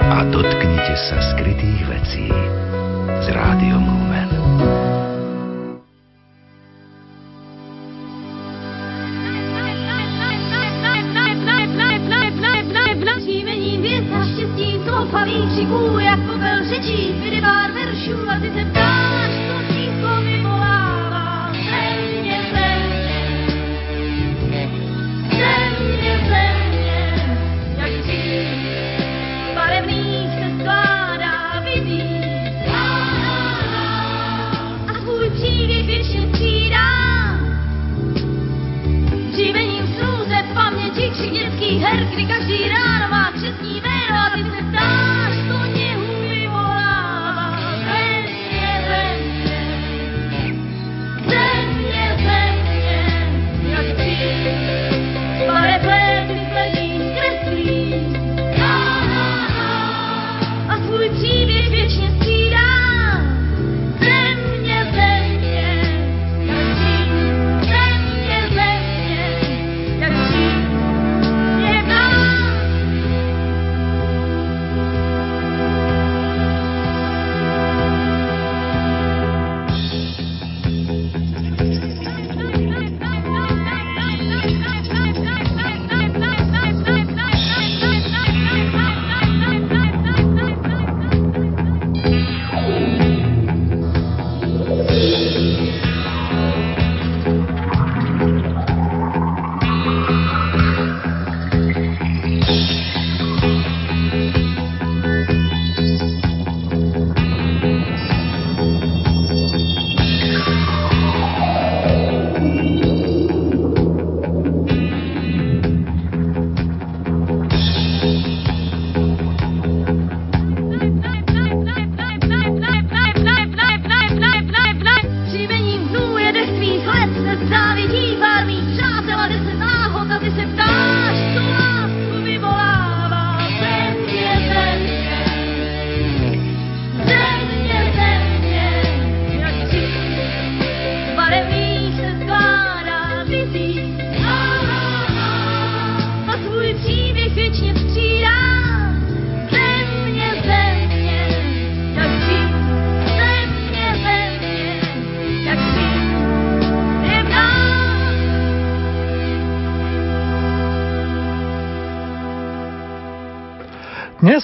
a dotknite sa skrytých vecí z Rádiom Lumen.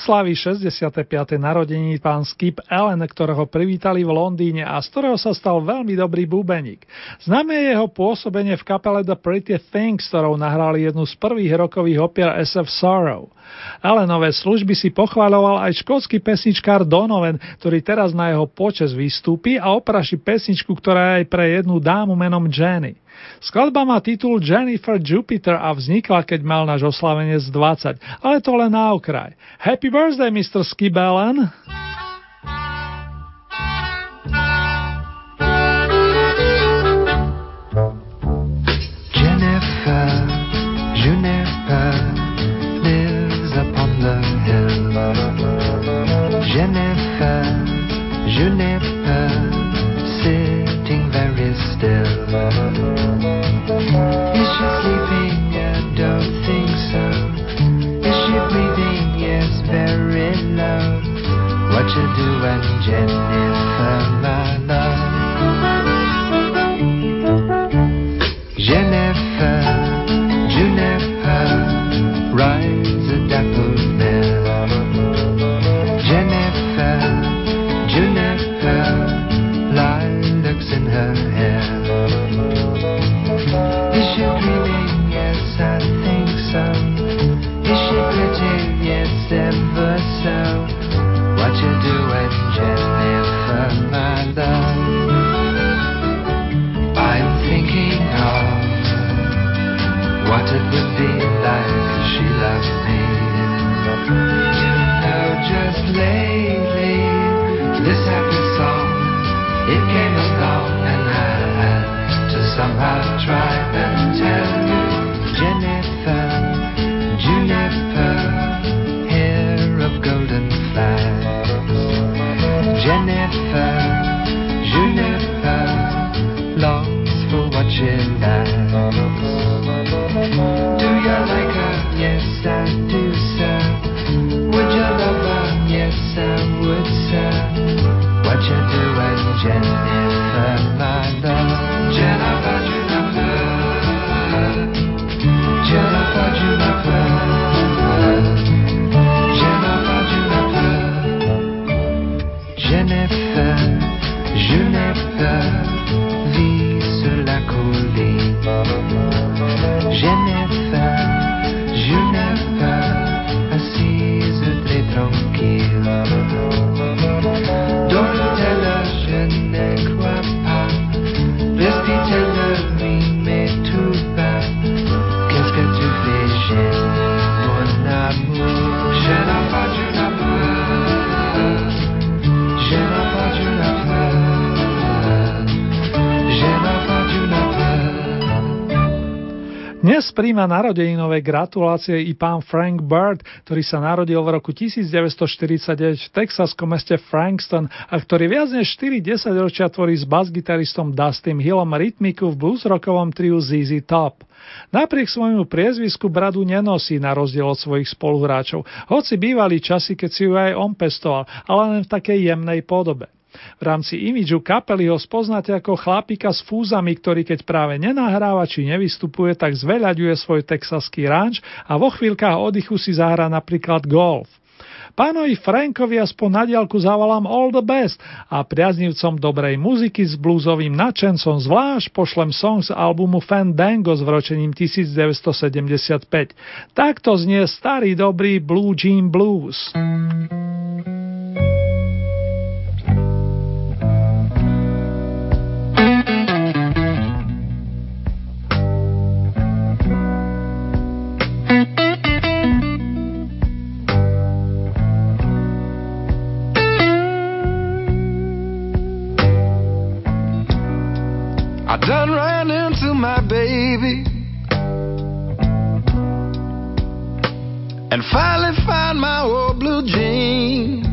Slaví 65. narodení pán Skip Elan, ktorého privítali v Londýne a z ktorého sa stal veľmi dobrý bubeník. Známe je jeho pôsobenie v kapele The Pretty Things, ktorou nahrali jednu z prvých rokových opier SF Sorrow. Elanové služby si pochvaľoval aj škótsky pesničkár Donovan, ktorý teraz na jeho počesť vystúpi a opraší pesničku, ktorá je aj pre jednu dámu menom Jenny. Skladba má titul Jennifer Jupiter a vznikla, keď mal náš oslavenec 20, ale to len na okraj. Happy birthday, Mr. Skip Elan! Jennifer, Juniper lives upon the hill. Jennifer, Juniper sitting very still. Is she sleeping? I don't think so. Is she breathing? Yes, very low. What you doing, Jennifer, my love? Jennifer, Juniper, rides a daffodil. Jennifer, Juniper, light looks in her hair. Ever so, what you doing, Jennifer, my love? Dnes príjma narodeninové gratulácie i pán Frank Bird, ktorý sa narodil v roku 1949 v texaskom meste Frankston a ktorý viac než 40 ročia tvorí s basgitaristom Dustym Hillom rytmiku v bluesrockovom triu ZZ Top. Napriek svojmu priezvisku bradu nenosí na rozdiel od svojich spoluhráčov, hoci bývali časy, keď si ju aj on pestoval, ale len v takej jemnej podobe. V rámci imidžu kapely ho spoznáte ako chlapika s fúzami, ktorý keď práve nenahráva či nevystupuje, tak zveľaďuje svoj texaský ranč a vo chvíľkach oddychu si zahrá napríklad golf. Pánovi Frankovi aspoň na diaľku zavolám all the best a priaznivcom dobrej muziky s bluesovým nadšencom zvlášť pošlem song z albumu Fandango s vročením 1975. Takto znie starý dobrý Blue Jean Blues. And finally find my old blue jean.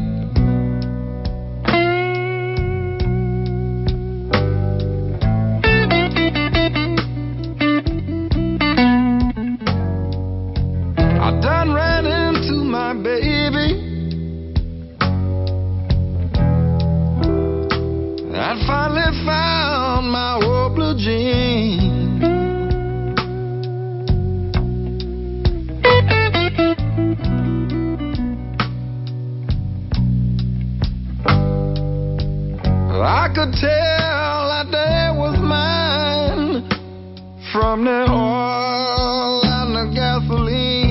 I done ran into my baby. I finally found my old blue jean. I could tell that day was mine from the oil and the gasoline.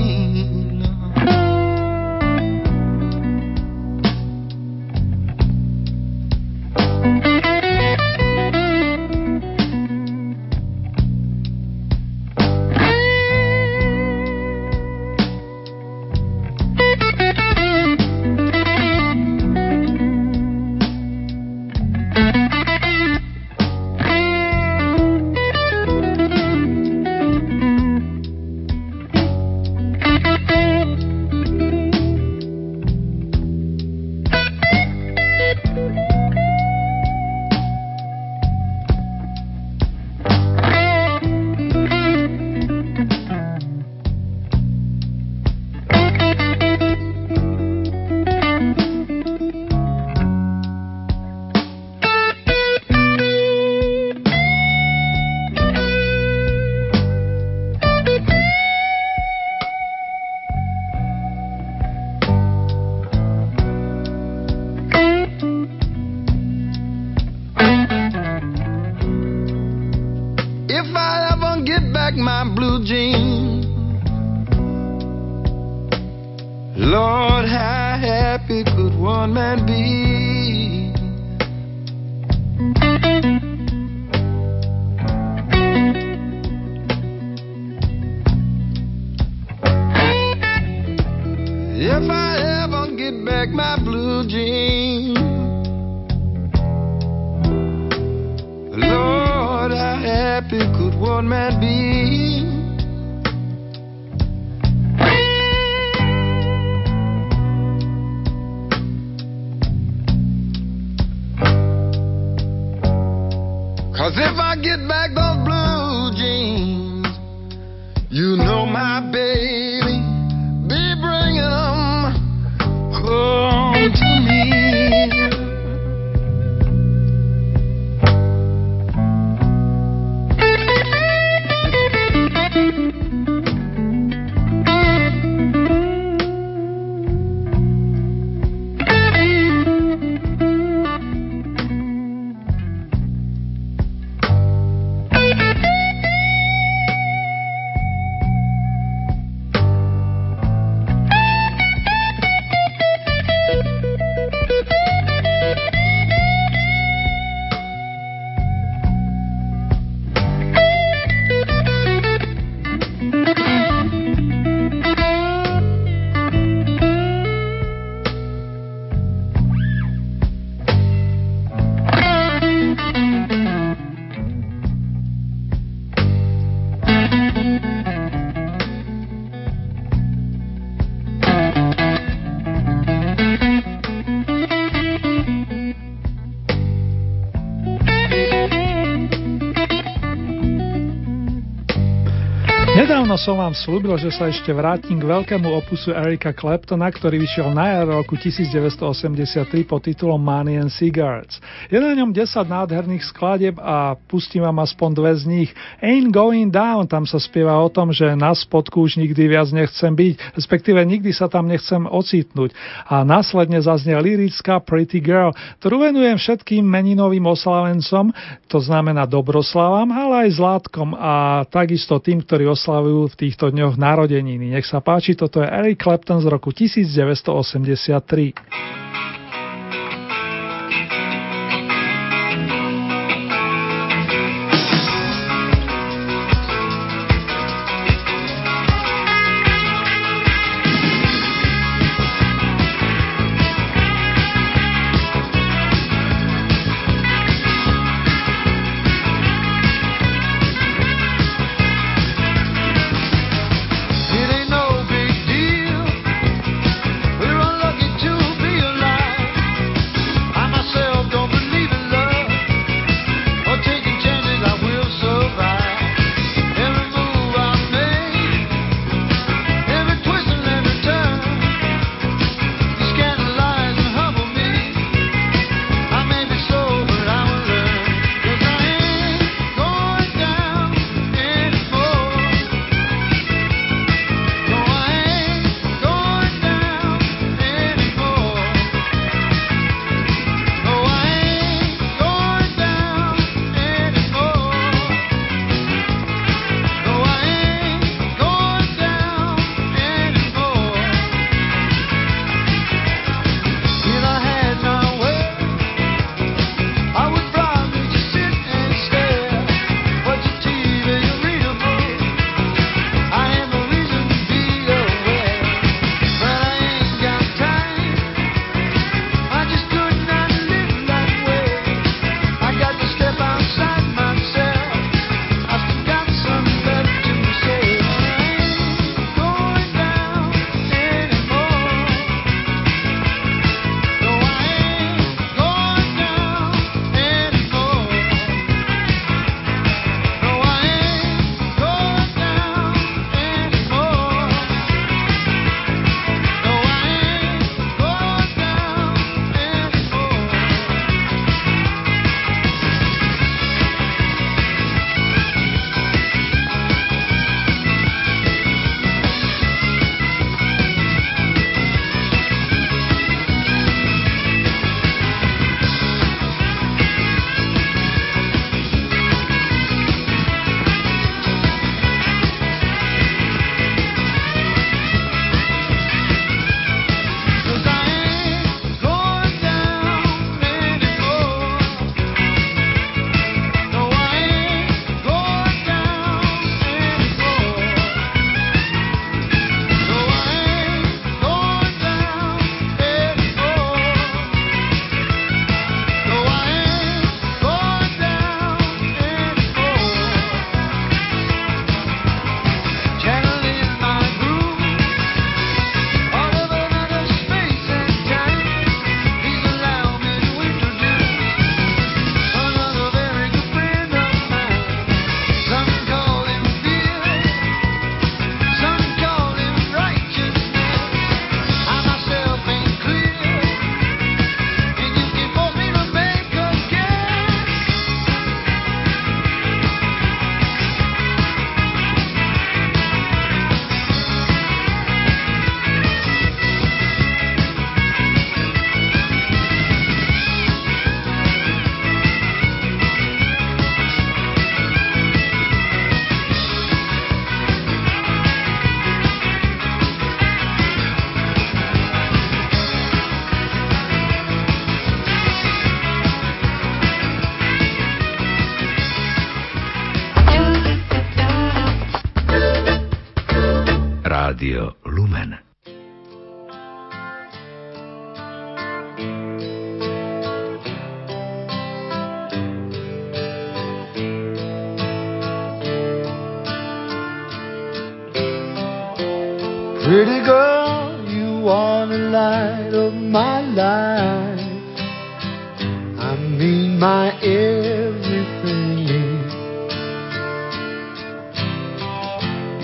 Nedávno som vám slúbil, že sa ešte vrátim k veľkému opusu Erika Claptona, ktorý vyšiel na jar roku 1983 pod titulom Money and Cigarettes. Je na ňom 10 nádherných skladieb a pustím vám aspoň dve z nich. Ain't Going Down, tam sa spieva o tom, že na spodku už nikdy viac nechcem byť, respektíve nikdy sa tam nechcem ocitnúť. A následne zaznie lyrická Pretty Girl, ktorú venujem všetkým meninovým oslavencom, to znamená Dobroslavám, ale aj Zlátkom a takisto tým, ktorí oslavujú v týchto dňoch narodeniny. Nech sa páči, toto je Eric Clapton z roku 1983.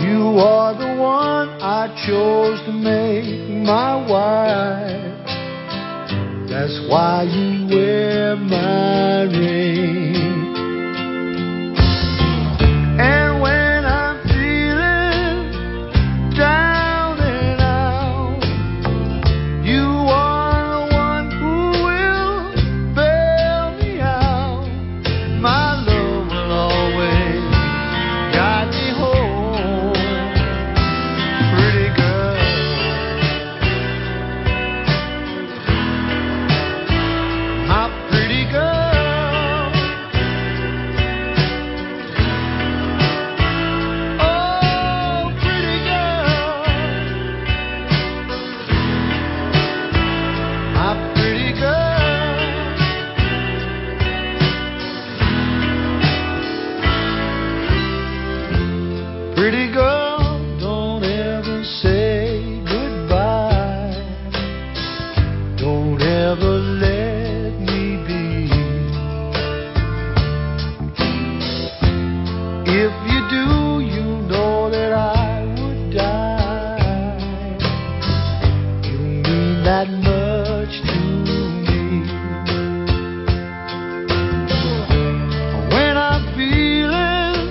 You are the one I chose to make my wife. That's why you wear my ring. And when I'm feeling down and out, you are the one who will bail me out. My love will always guide me home. Pretty girl, my pretty girl. Pretty girl, don't ever say goodbye. Don't ever let me be. If you do, you know that I would die. You mean that much to me. When I'm feeling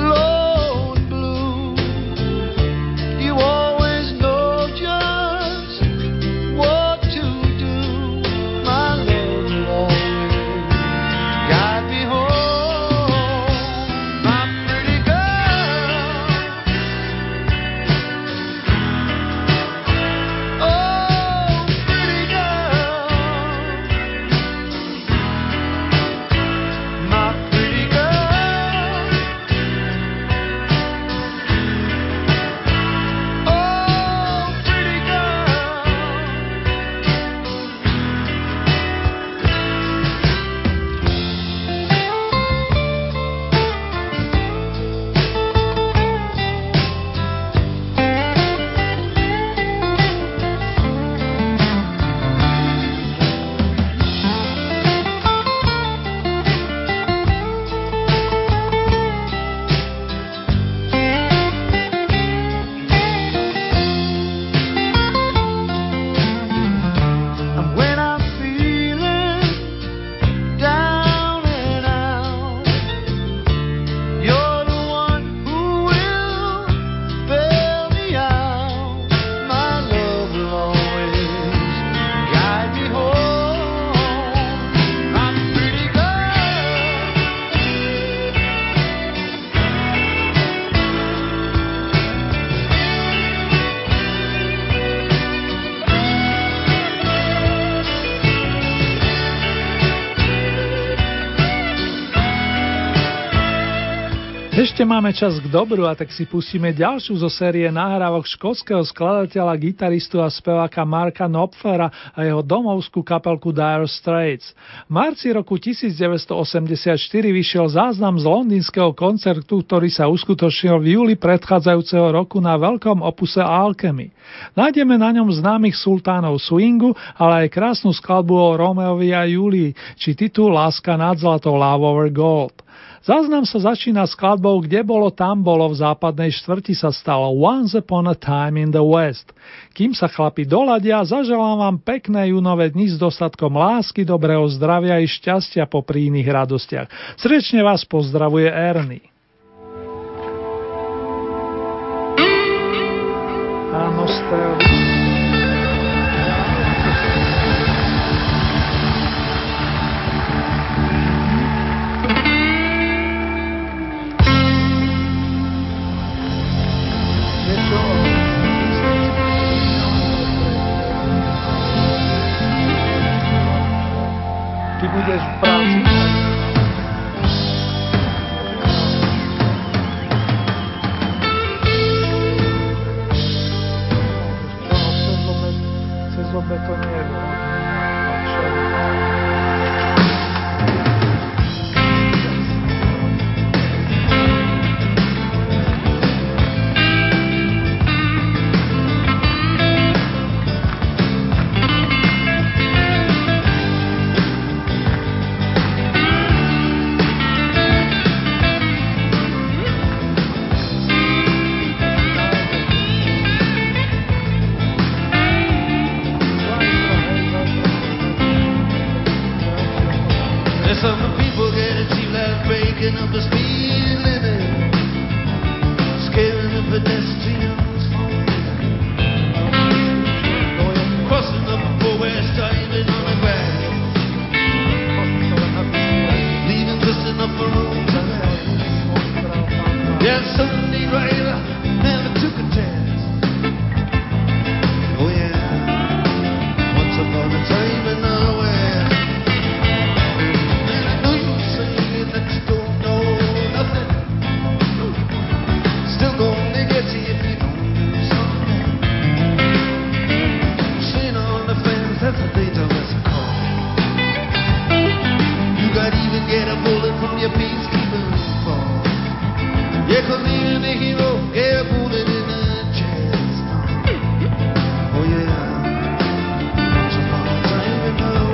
low and blue, you always know just what to do. My love will always guide me home. My pretty girl. Oh, pretty girl. My pretty girl. Oh, pretty girl. And when I'm feeling down and out, you're the one who will bail me out. My love will always guide me home. My pretty Ešte máme čas k dobru, a tak si pustíme ďalšiu zo série nahrávok škótskeho skladateľa, gitaristu a speváka Marka Knopflera a jeho domovskú kapelku Dire Straits. V marci roku 1984 vyšiel záznam z londýnskeho koncertu, ktorý sa uskutočnil v júli predchádzajúceho roku na veľkom opuse Alchemy. Nájdeme na ňom známych sultánov swingu, ale aj krásnu skladbu o Romeovi a Julii, či titul Láska nad zlatou, Love Over Gold. Záznam sa začína skladbou Kde bolo, tam bolo, v západnej štvrti sa stalo, Once Upon a Time in the West. Kým sa chlapi doladia, zaželám vám pekné júnové dni s dostatkom lásky, dobrého zdravia i šťastia popri iných radostiach. Srdečne vás pozdravuje Ernie. Áno, ty budeš v práci. Cez zobe to nie je. Picking up a speed limit, scaring the pedestrians. Oh, you're crossing the four-way, driving on the grass, leaving twisting up the road. Yeah, Sunday rider never took a chance. Oh yeah, once upon a time in our way. Get a bullet from your peacekeeper uniform. Your community hero, get a bullet in the chest. Oh yeah, once upon a time in my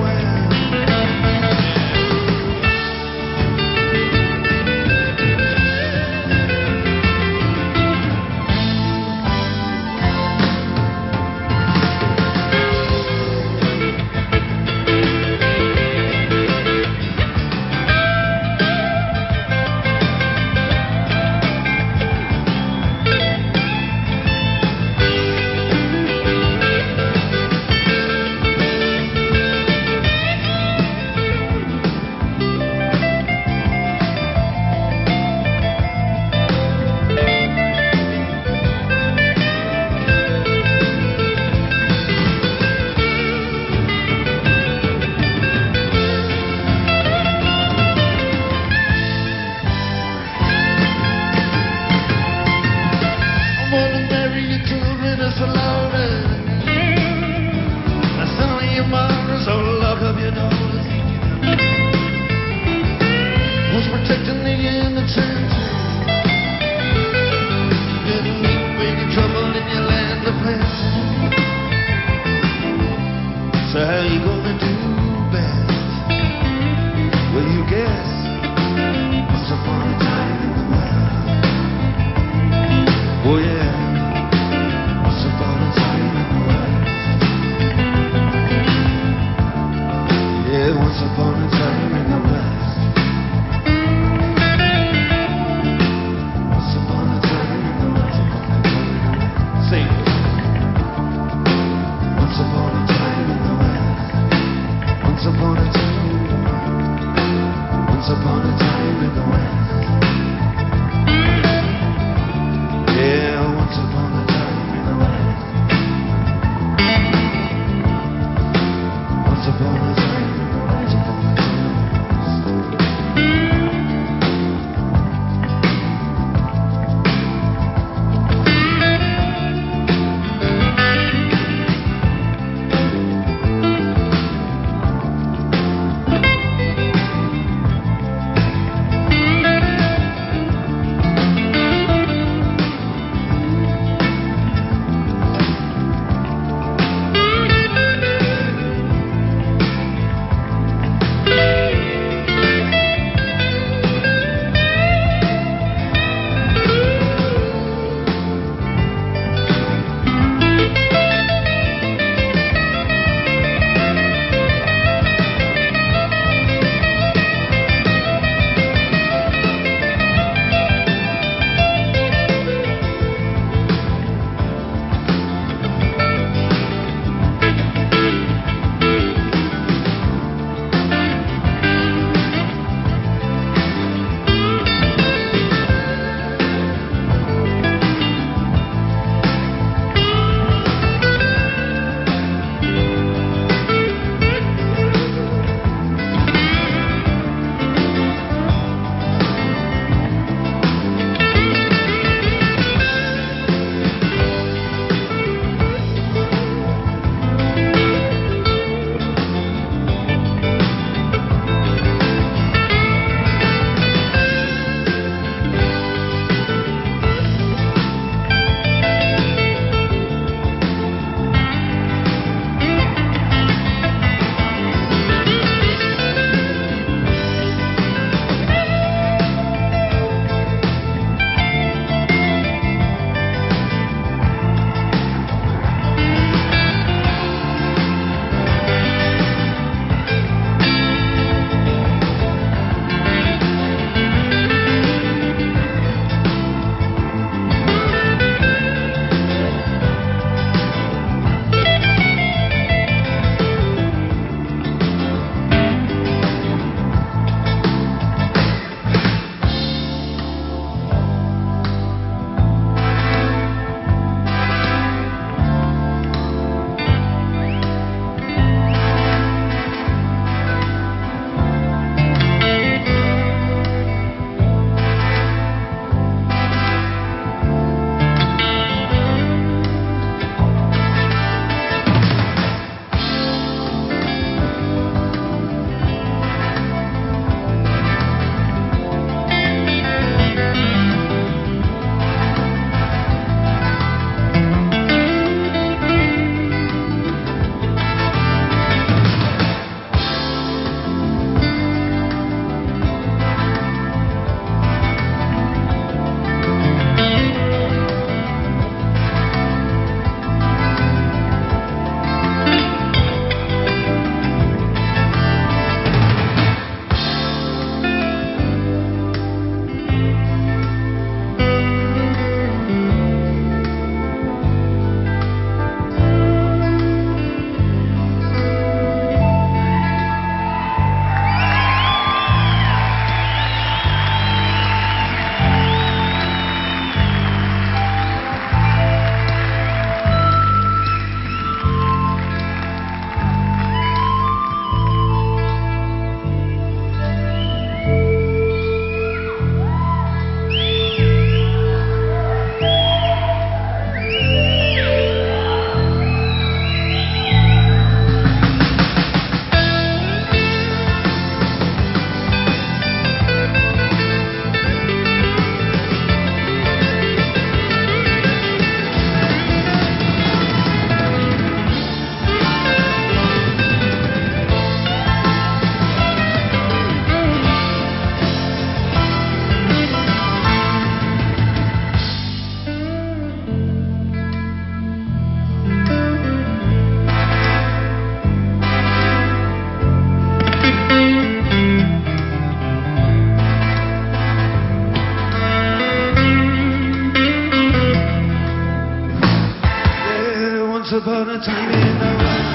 once upon a time in the land.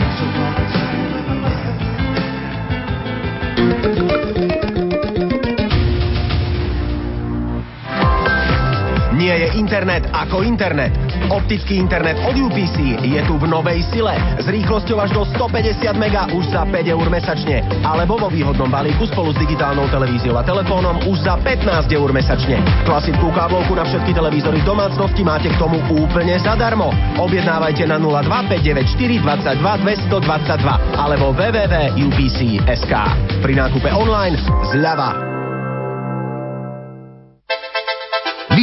Once upon a time in the land. Nie je internet ako internet. Optický internet od UPC je tu v novej sile. S rýchlosťou až do 150 mega už za 5 eur mesačne. Alebo vo výhodnom balíku spolu s digitálnou televíziou a telefónom už za 15 eur mesačne. Klasickú káblovku na všetky televízory v domácnosti máte k tomu úplne zadarmo. Objednávajte na 02594 22 222 alebo www.upc.sk. Pri nákupe online zľava.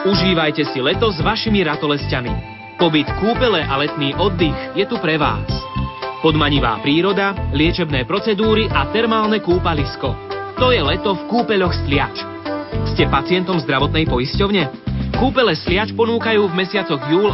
Užívajte si leto s vašimi ratolesťami. Pobyt, kúpele a letný oddych je tu pre vás. Podmanivá príroda, liečebné procedúry a termálne kúpalisko. To je leto v Kúpeľoch Sliač. Ste pacientom zdravotnej poisťovne? Kúpele Sliač ponúkajú v mesiacoch júl